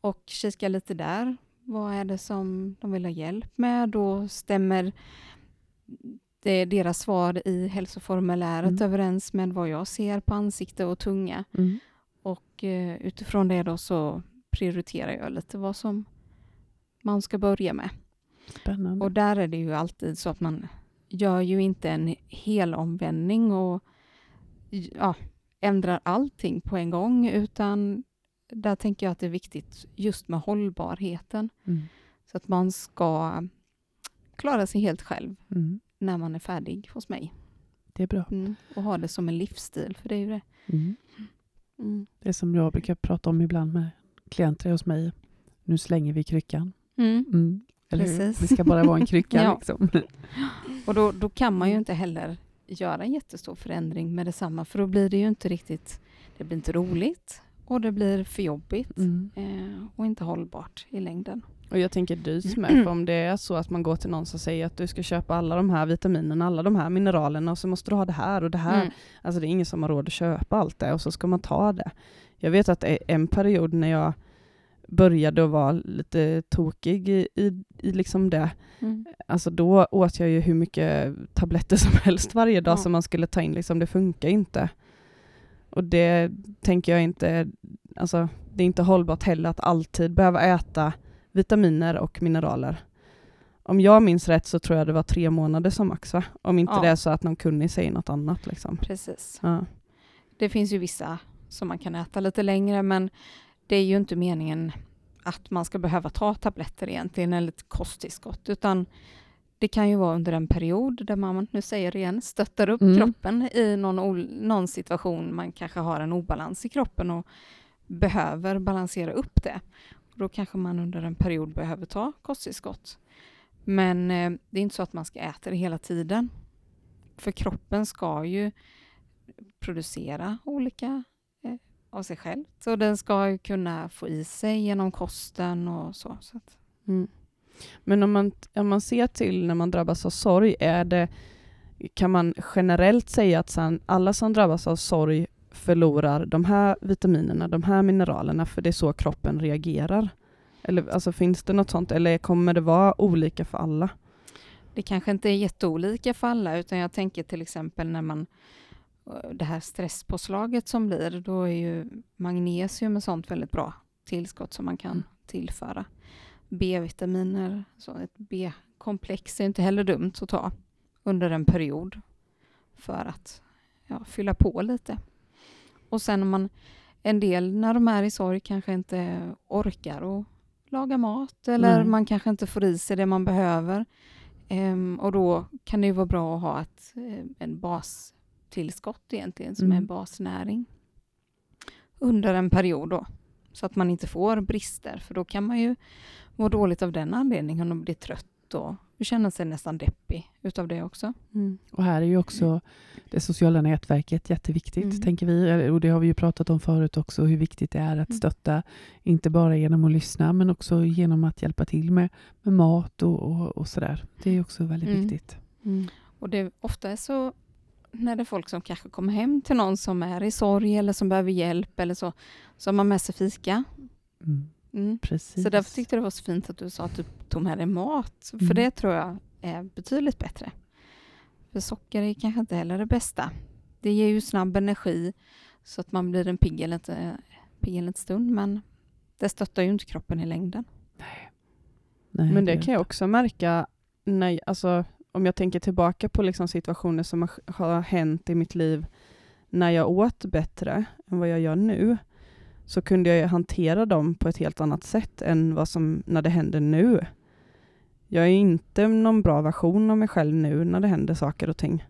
Och kika lite där. Vad är det som de vill ha hjälp med? Då stämmer deras svar i hälsoformuläret överens med vad jag ser på ansikte och tunga. Och utifrån det då så prioriterar jag lite vad som man ska börja med. Spännande. Och där är det ju alltid så att man gör ju inte en hel omvändning och ändrar allting på en gång, utan där tänker jag att det är viktigt just med hållbarheten. Så att man ska klara sig helt själv när man är färdig hos mig. Det är bra. Och ha det som en livsstil, för det är ju det. Det som jag brukar prata om ibland med klienter hos mig. Nu slänger vi kryckan. Precis. Det ska bara vara en krycka. Liksom. Och då kan man ju inte heller göra en jättestor förändring med detsamma. För då blir det ju inte riktigt, det blir inte roligt och det blir för jobbigt och inte hållbart i längden. Och jag tänker dys med, för om det är så att man går till någon som säger att du ska köpa alla de här vitaminerna, alla de här mineralerna och så måste du ha det här och det här. Alltså det är ingen som har råd att köpa allt det och så ska man ta det. Jag vet att en period när jag började att vara lite tokig i liksom det. Alltså då åt jag ju hur mycket tabletter som helst varje dag som man skulle ta in. Liksom, det funkar inte. Och det tänker jag inte, alltså det är inte hållbart heller att alltid behöva äta vitaminer och mineraler. Om jag minns rätt så tror jag det var 3 månader som max, va? Om inte det är så att någon kunde säga något annat. Liksom. Precis. Ja. Det finns ju vissa som man kan äta lite längre, men det är ju inte meningen att man ska behöva ta tabletter egentligen eller ett kosttillskott, utan det kan ju vara under en period där man, nu säger igen, stöttar upp kroppen i någon situation. Man kanske har en obalans i kroppen och behöver balansera upp det. Och då kanske man under en period behöver ta kosttillskott. Men det är inte så att man ska äta det hela tiden. För kroppen ska ju producera olika av sig själv. Så den ska ju kunna få i sig genom kosten och så. Så att. Mm. Men om man ser till när man drabbas av sorg, kan man generellt säga att alla som drabbas av sorg förlorar de här vitaminerna, de här mineralerna, för det är så kroppen reagerar? Eller, alltså, finns det något sånt, eller kommer det vara olika för alla? Det kanske inte är jätteolika för alla, utan jag tänker till exempel när man det här stresspåslaget som blir, då är ju magnesium och sånt väldigt bra tillskott som man kan tillföra. B-vitaminer, så ett B-komplex är inte heller dumt att ta under en period för att fylla på lite. Och sen om en del när de är i sorg kanske inte orkar att laga mat eller man kanske inte får i sig det man behöver. Och då kan det ju vara bra att ha en bastillskott egentligen som är basnäring under en period då. Så att man inte får brister, för då kan man ju må dåligt av den anledningen och bli trött och känna sig nästan deppig utav det också. Mm. Och här är ju också det sociala nätverket jätteviktigt, tänker vi. Och det har vi ju pratat om förut också, hur viktigt det är att stötta, inte bara genom att lyssna, men också genom att hjälpa till med mat och sådär. Det är också väldigt viktigt. Mm. Och det ofta är så, när det är folk som kanske kommer hem till någon som är i sorg eller som behöver hjälp eller så har man med sig fika. Mm. Precis. Så därför tyckte det var så fint att du sa att du tog med dig mat. För det tror jag är betydligt bättre. För socker är kanske inte heller det bästa. Det ger ju snabb energi så att man blir en pigg en stund. Men det stöttar ju inte kroppen i längden. Nej, men det kan jag också märka. Nej, alltså, om jag tänker tillbaka på liksom situationer som har hänt i mitt liv när jag åt bättre än vad jag gör nu, så kunde jag hantera dem på ett helt annat sätt än vad som när det händer nu. Jag är inte någon bra version av mig själv nu när det händer saker och ting.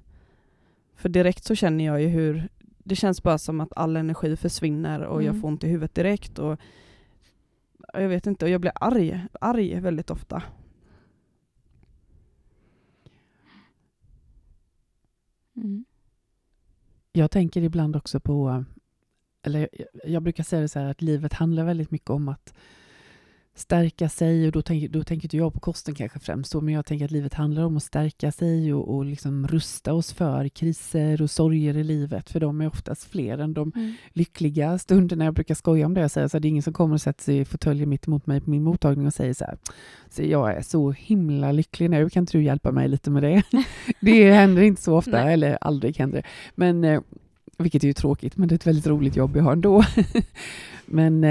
För direkt så känner jag ju hur det känns bara som att all energi försvinner och jag får ont i huvudet direkt och jag vet inte, och jag blir arg väldigt ofta. Mm. Jag tänker ibland också på, eller jag brukar säga det så här, att livet handlar väldigt mycket om att stärka sig, och då tänker inte jag på kosten kanske främst då, men jag tänker att livet handlar om att stärka sig och liksom rusta oss för kriser och sorger i livet, för de är oftast fler än de lyckliga stunderna. Jag brukar skoja om det och säga så här, det är ingen som kommer och sätter sig i fåtöljen mitt emot mig på min mottagning och säger så här, så jag är så himla lycklig nu, kan inte du hjälpa mig lite med det? Det händer inte så ofta. Nej. Eller aldrig händer det, men vilket är ju tråkigt, men det är ett väldigt roligt jobb vi har ändå. Men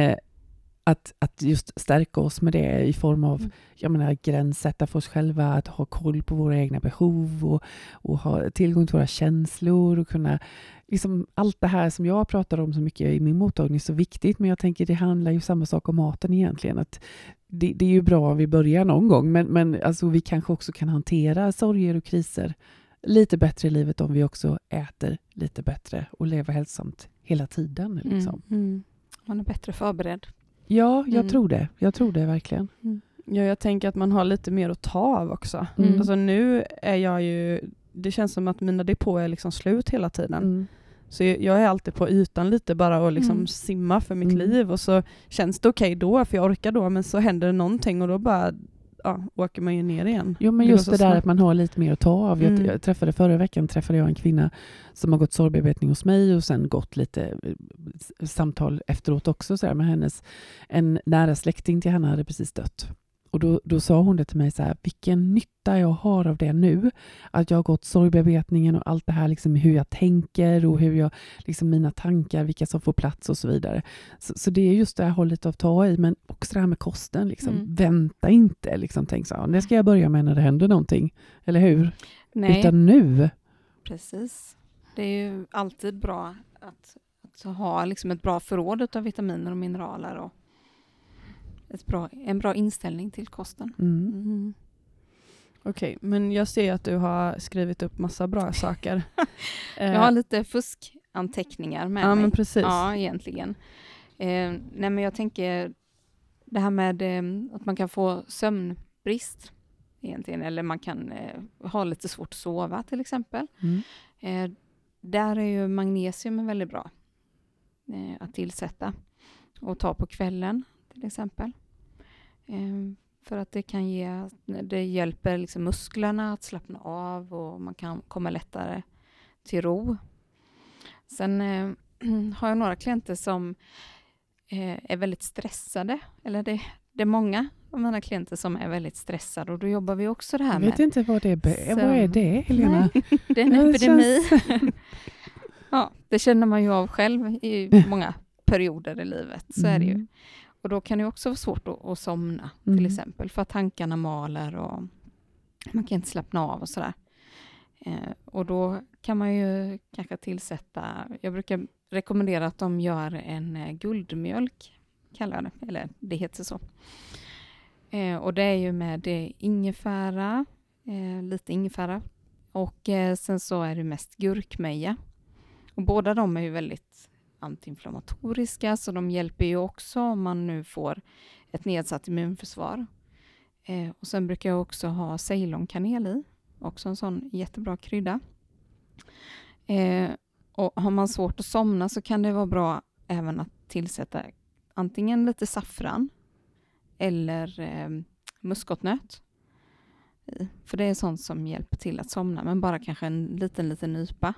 att just stärka oss med det i form av, jag menar, gränssätta för oss själva, att ha koll på våra egna behov och ha tillgång till våra känslor och kunna, liksom allt det här som jag pratar om så mycket i min mottagning är så viktigt, men jag tänker det handlar ju samma sak om maten egentligen, att det är ju bra om vi börjar någon gång, men alltså, vi kanske också kan hantera sorger och kriser lite bättre i livet om vi också äter lite bättre och lever hälsosamt hela tiden. Liksom. Man är bättre förberedd. Ja, jag tror det verkligen. Ja, jag tänker att man har lite mer att ta av också. Alltså nu är jag ju, det känns som att mina depåer är liksom slut hela tiden. Så jag är alltid på ytan lite bara och liksom simma för mitt liv, och så känns det okej då, för jag orkar då, men så händer det någonting och då bara åker man ju ner igen. Jo, men just det där att man har lite mer att ta av. Jag träffade förra veckan en kvinna som har gått sorgbearbetning hos mig och sen gått lite samtal efteråt också så här, med en nära släkting till henne hade precis dött. Och då sa hon det till mig så här, vilken nytta jag har av det nu, att jag har gått sorgbearbetningen och allt det här, liksom hur jag tänker och hur jag, liksom mina tankar, vilka som får plats och så vidare. Så det är just det här hållet av ta i, men också det här med kosten, liksom vänta inte, liksom tänk så här, det ska jag börja med när det händer någonting, eller hur? Nej. Utan nu. Precis. Det är ju alltid bra att ha liksom ett bra förråd av vitaminer och mineraler och en bra inställning till kosten. Okej, men jag ser att du har skrivit upp massa bra saker. Jag har lite fuskanteckningar med mig. Men precis. Ja, egentligen. Nej, men jag tänker det här med att man kan få sömnbrist egentligen, eller man kan ha lite svårt att sova till exempel. Där är ju magnesium väldigt bra. att tillsätta och ta på kvällen till exempel. För att det kan ge, det hjälper liksom musklerna att slappna av och man kan komma lättare till ro. Sen har jag några klienter som är väldigt stressade, eller det är många av mina klienter som är väldigt stressade, och då jobbar vi också det här med. Jag vet inte vad det är. Vad är det, Helena? Nej, det är en epidemi. Ja, det känner man ju av själv i många perioder i livet, så är det ju. Och då kan det också vara svårt att somna till exempel, för att tankarna maler och man kan inte slappna av och sådär. Och då kan man ju kanske tillsätta, jag brukar rekommendera att de gör en guldmjölk, kallar jag det, eller det heter så. Och det är ju med ingefära, lite ingefära, och sen så är det mest gurkmeja. Och båda de är ju väldigt antiinflammatoriska, så de hjälper ju också om man nu får ett nedsatt immunförsvar. Och sen brukar jag också ha Ceylon kaneli, också en sån jättebra krydda. Och har man svårt att somna så kan det vara bra även att tillsätta antingen lite saffran eller muskotnöt. För det är sånt som hjälper till att somna, men bara kanske en liten nypa.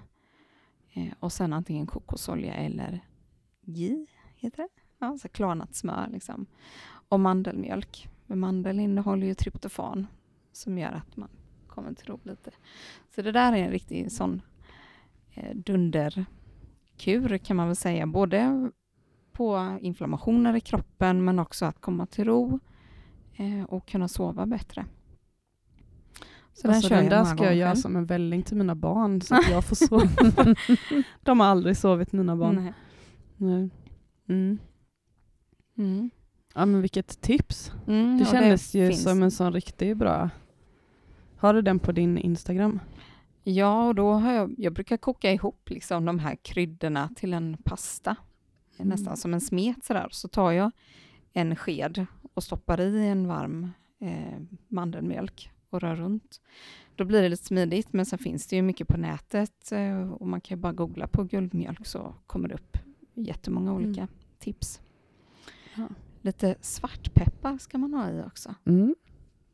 Och sen antingen kokosolja eller ghee heter det. Ja, så klarnat smör liksom. Och mandelmjölk. Men mandeln innehåller ju tryptofan som gör att man kommer till ro lite. Så det där är en riktig sån dunderkur kan man väl säga. Både på inflammationer i kroppen, men också att komma till ro och kunna sova bättre. Så alltså den där ska jag göra som en välling till mina barn så att jag får sova. De har aldrig sovit, mina barn. Nej. Nej. Mm. Mm. Ja, men vilket tips. Det kändes ju finns. Som en sån riktigt bra. Har du den på din Instagram? Ja, och då har jag brukar koka ihop liksom de här kryddorna till en pasta. Nästan som en smet sådär. Så tar jag en sked och stoppar i en varm mandelmjölk och rör runt. Då blir det lite smidigt, men sen finns det ju mycket på nätet och man kan ju bara googla på guldmjölk så kommer det upp jättemånga olika tips. Ja. Lite svartpeppar ska man ha i också.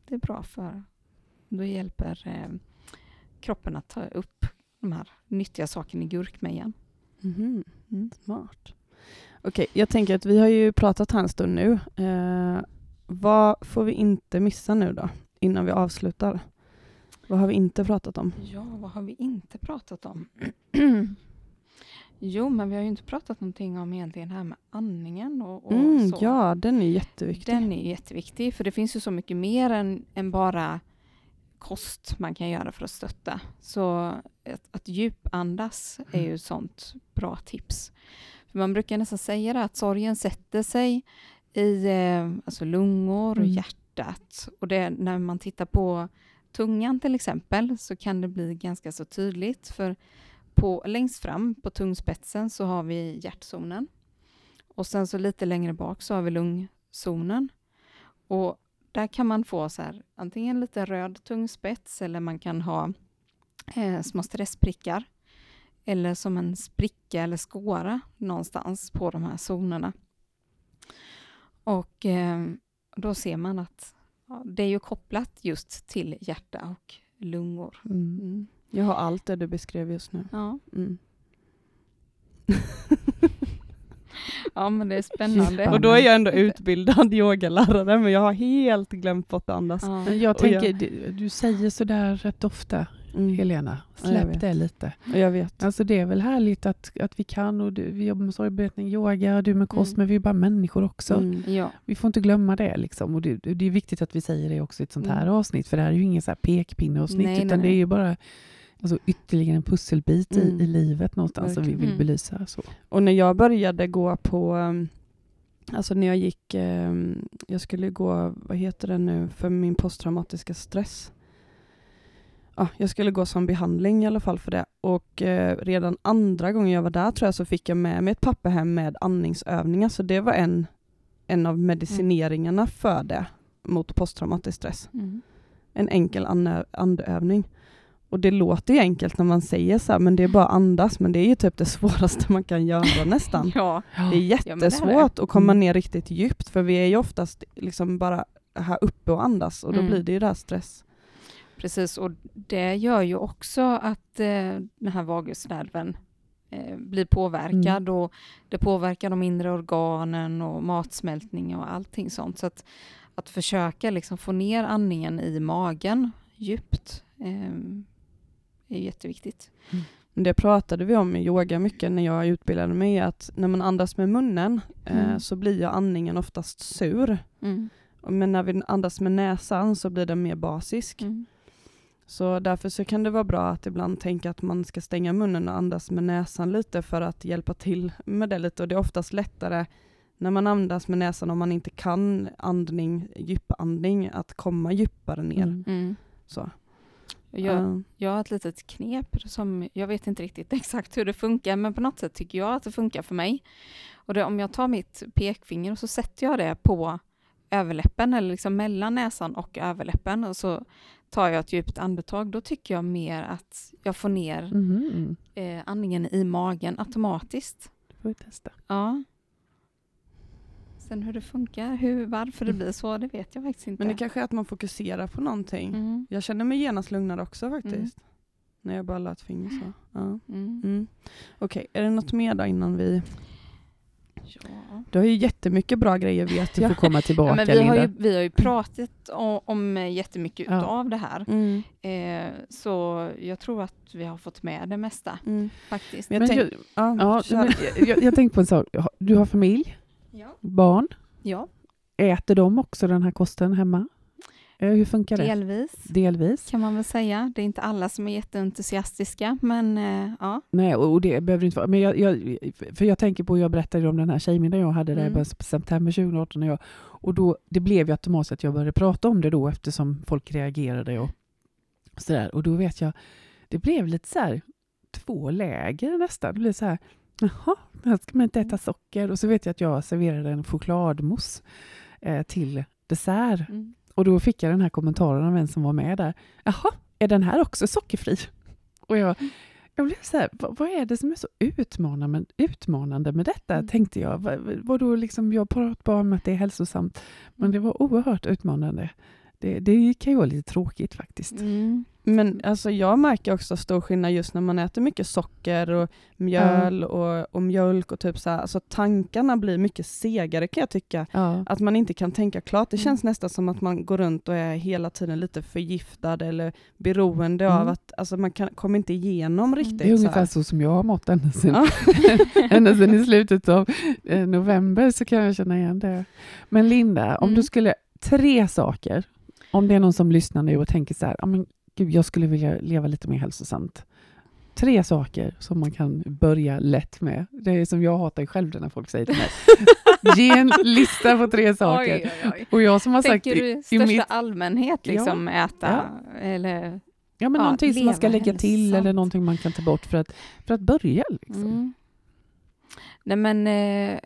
Det är bra för då hjälper kroppen att ta upp de här nyttiga sakerna i gurkmejan. Smart. Okej, jag tänker att vi har ju pratat här en stund nu. Vad får vi inte missa nu då? Innan vi avslutar. Vad har vi inte pratat om? Ja, vad har vi inte pratat om? Jo, men vi har ju inte pratat någonting om egentligen det här med andningen. Och så. Ja, den är jätteviktig. Den är jätteviktig, för det finns ju så mycket mer än bara kost man kan göra för att stötta. Så att djupandas är ju sånt bra tips. För man brukar nästan säga det, att sorgen sätter sig i alltså lungor och hjärta. Och det, när man tittar på tungan till exempel, så kan det bli ganska så tydligt, för längst fram på tungspetsen så har vi hjärtzonen, och sen så lite längre bak så har vi lungzonen, och där kan man få så här, antingen lite röd tungspets, eller man kan ha små stressprickar eller som en spricka eller skåra någonstans på de här zonerna. Och då ser man att det är ju kopplat just till hjärta och lungor. Jag har allt det du beskrev just nu. Ja. Ja, men det är spännande. Och då är jag ändå utbildad yogalärare, men jag har helt glömt bort att andas. Ja. Jag tänker, du säger sådär rätt ofta, Helena. Släpp det lite. Jag vet. Alltså det är väl härligt att vi kan, och vi jobbar med sorgbearbetning, yoga, och du med kost, men vi är bara människor också. Ja. Vi får inte glömma det liksom. Och det är viktigt att vi säger det också i ett sånt här avsnitt, för det här är ju ingen så här pekpinneavsnitt, utan det är ju bara alltså ytterligare en pusselbit i livet någonstans som vi vill belysa. Så. Och när jag började gå på, alltså när jag gick, jag skulle gå, vad heter det nu, för min posttraumatiska stress. Ja, jag skulle gå som behandling i alla fall för det. Och redan andra gången jag var där tror jag så fick jag med mig ett papper hem med andningsövningar. Så det var en av medicineringarna för det mot posttraumatisk stress. En enkel andövning. Och det låter ju enkelt när man säger så här, men det är bara andas. Men det är ju typ det svåraste man kan göra nästan. Ja. Det är jättesvårt att komma ner riktigt djupt. För vi är ju oftast liksom bara här uppe och andas. Och då blir det ju det här stress. Precis, och det gör ju också att den här vagusnerven blir påverkad. Och det påverkar de inre organen och matsmältning och allting sånt. Så att försöka liksom få ner andningen i magen djupt är jätteviktigt. Det pratade vi om i yoga mycket när jag utbildade mig, att när man andas med munnen så blir ju andningen oftast sur. Men när vi andas med näsan så blir den mer basisk. Så därför så kan det vara bra att ibland tänka att man ska stänga munnen och andas med näsan lite för att hjälpa till med det lite. Och det är oftast lättare när man andas med näsan om man inte kan andning, djupandning, att komma djupare ner. Så. Jag har ett litet knep som jag vet inte riktigt exakt hur det funkar, men på något sätt tycker jag att det funkar för mig. Och det, om jag tar mitt pekfinger och så sätter jag det på överläppen eller liksom mellan näsan och överläppen och så tar jag ett djupt andetag, då tycker jag mer att jag får ner andningen i magen automatiskt. Du får testa. Ja. Sen hur det funkar, varför det blir så, det vet jag faktiskt inte. Men det kanske är att man fokuserar på någonting. Jag känner mig genast lugnare också faktiskt. När jag bara lät fingret så. Ja. Okej, är det något mer då innan vi... Ja. Du har ju jättemycket bra grejer, vet jag. Du får komma tillbaka. Men vi har ju pratat om jättemycket utav det här. Så jag tror att vi har fått med det mesta faktiskt. Jag tänkte på en sak. Du har familj? Ja. Barn? Ja. Äter de också den här kosten hemma? Hur funkar det? Delvis kan man väl säga. Det är inte alla som är jätteentusiastiska, men ja. Nej, och det behöver inte vara. Men jag tänker på, jag berättade om den här tjejmiddagen jag hade där i september 2018 och då det blev ju automatiskt att jag började prata om det då eftersom folk reagerade och så där. Och då vet jag, det blev lite så här två läger nästan. Det blev så här, jaha, här ska man inte äta socker. Och så vet jag att jag serverade en chokladmousse till dessert. Och då fick jag den här kommentaren av en som var med där. Jaha, är den här också sockerfri? Och jag blev så här, vad är det som är så utmanande med detta? Tänkte jag. Vad då liksom, jag pratar bara om att det är hälsosamt. Men det var oerhört utmanande. Det kan ju vara lite tråkigt faktiskt. Men alltså, jag märker också stor skillnad just när man äter mycket socker och mjöl och mjölk och typ så här. Alltså tankarna blir mycket segare kan jag tycka. Att man inte kan tänka klart. Det känns nästan som att man går runt och är hela tiden lite förgiftad eller beroende av att alltså, man kommer inte igenom riktigt. Det är ungefär så som jag har mått ända sedan i slutet av november, så kan jag känna igen det. Men Linda, om du skulle... 3 saker. Om det är någon som lyssnar nu och tänker så här, men gud, jag skulle vilja leva lite mer hälsosamt. 3 saker som man kan börja lätt med. Det är som jag hatar själv när folk säger till mig. Ge en lista på 3 saker. Oj. Och jag som har tänker sagt... du största allmänhet liksom äta? Ja. Eller, ja, men någonting som man ska lägga till hälsosamt, eller någonting man kan ta bort för att börja liksom. Nej, men...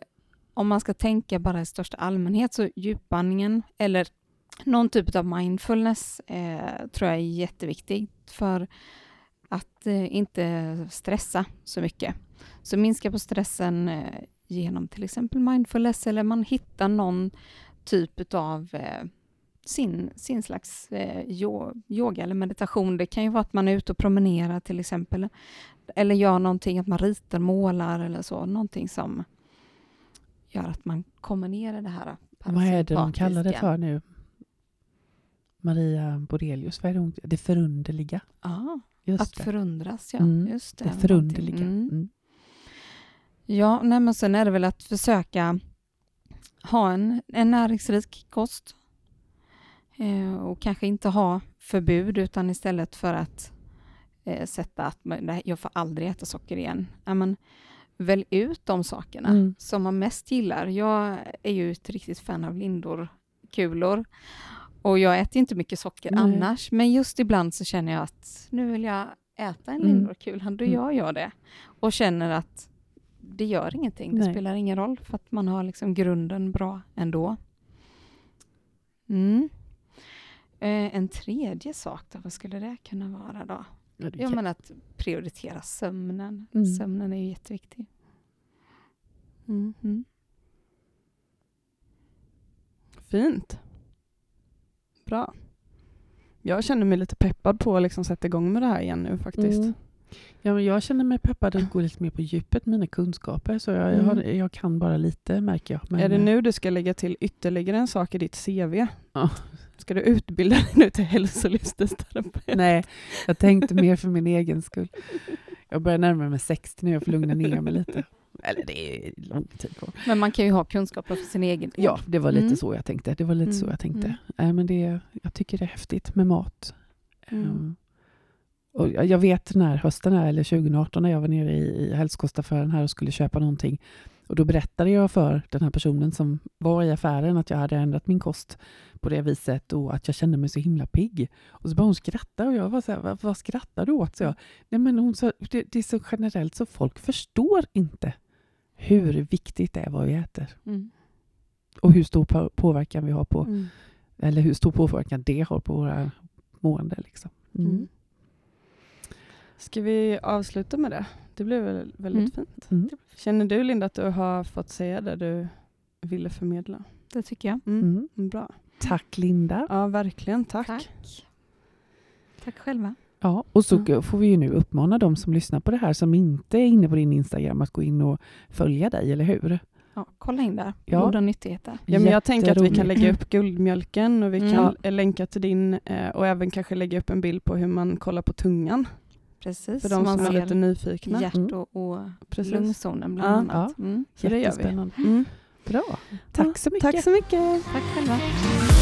om man ska tänka bara i största allmänhet så djupandningen eller någon typ av mindfulness tror jag är jätteviktigt för att inte stressa så mycket. Så minska på stressen genom till exempel mindfulness, eller man hittar någon typ av sin slags yoga eller meditation. Det kan ju vara att man är ute och promenerar till exempel, eller gör någonting, att man ritar, målar eller så, någonting som gör att man kommer ner i det här. Vad är det de kallar det för nu? Maria Borelius. Vad är det? Det förunderliga. Ja, att det. Förundras. Ja. Just det förunderliga. Ja, nej, men sen är det väl att försöka ha en näringsrik kost. Och kanske inte ha förbud, utan istället för att sätta att jag får aldrig äta socker igen. Men väl ut de sakerna som man mest gillar. Jag är ju ett riktigt fan av Lindor-kulor. Och jag äter inte mycket socker annars. Men just ibland så känner jag att nu vill jag äta en Lindor-kula. Då gör jag det. Och känner att det gör ingenting. Det spelar ingen roll. För att man har liksom grunden bra ändå. En tredje sak då. Vad skulle det kunna vara då? Ja, men att prioritera sömnen. Mm. Sömnen är ju jätteviktig. Mm. Mm. Fint. Bra. Jag känner mig lite peppad på att liksom sätta igång med det här igen nu faktiskt. Mm. Ja, men jag känner mig peppad att gå lite mer på djupet mina kunskaper. Så jag kan bara lite, märker jag. Men är det nu du ska lägga till ytterligare en sak i ditt CV? Ja. Ska du utbilda dig nu till hälsolivsstilsterapeut? Nej, jag tänkte mer för min egen skull. Jag börjar närma mig 60 nu, jag får lugna ner mig lite. Eller det är lång tid på. Men man kan ju ha kunskaper för sin egen. Ja, det var lite så jag tänkte. Det var lite så jag tänkte. Men jag tycker det är häftigt med mat. Och jag vet när hösten är, eller 2018 när jag var nere i hälsokostaffären här och skulle köpa någonting. Och då berättade jag för den här personen som var i affären att jag hade ändrat min kost på det viset och att jag kände mig så himla pigg. Och så bara hon skrattade och jag var så här, vad skrattar du åt? Så jag, nej men hon sa, det är så generellt så folk förstår inte hur viktigt det är vad vi äter. Mm. Och hur stor påverkan vi har på, eller hur stor påverkan det har på våra mående liksom. Mm. Ska vi avsluta med det? Det blev väldigt fint. Mm. Känner du, Linda, att du har fått säga det du ville förmedla? Det tycker jag. Mm. Mm. Bra. Tack, Linda. Ja, verkligen. Tack. Tack själva. Ja, och så får vi ju nu uppmana de som lyssnar på det här som inte är inne på din Instagram att gå in och följa dig, eller hur? Ja, kolla in där. Goda nyttigheter. Ja, men jag tänker att vi kan lägga upp guldmjölken och vi kan länka till din och även kanske lägga upp en bild på hur man kollar på tungan. Precis. För de som är lite nyfikna. Hjärt- och lungzonen bland annat. Ja. Mm. Så det gör vi. Bra. Tack så mycket. Tack själva.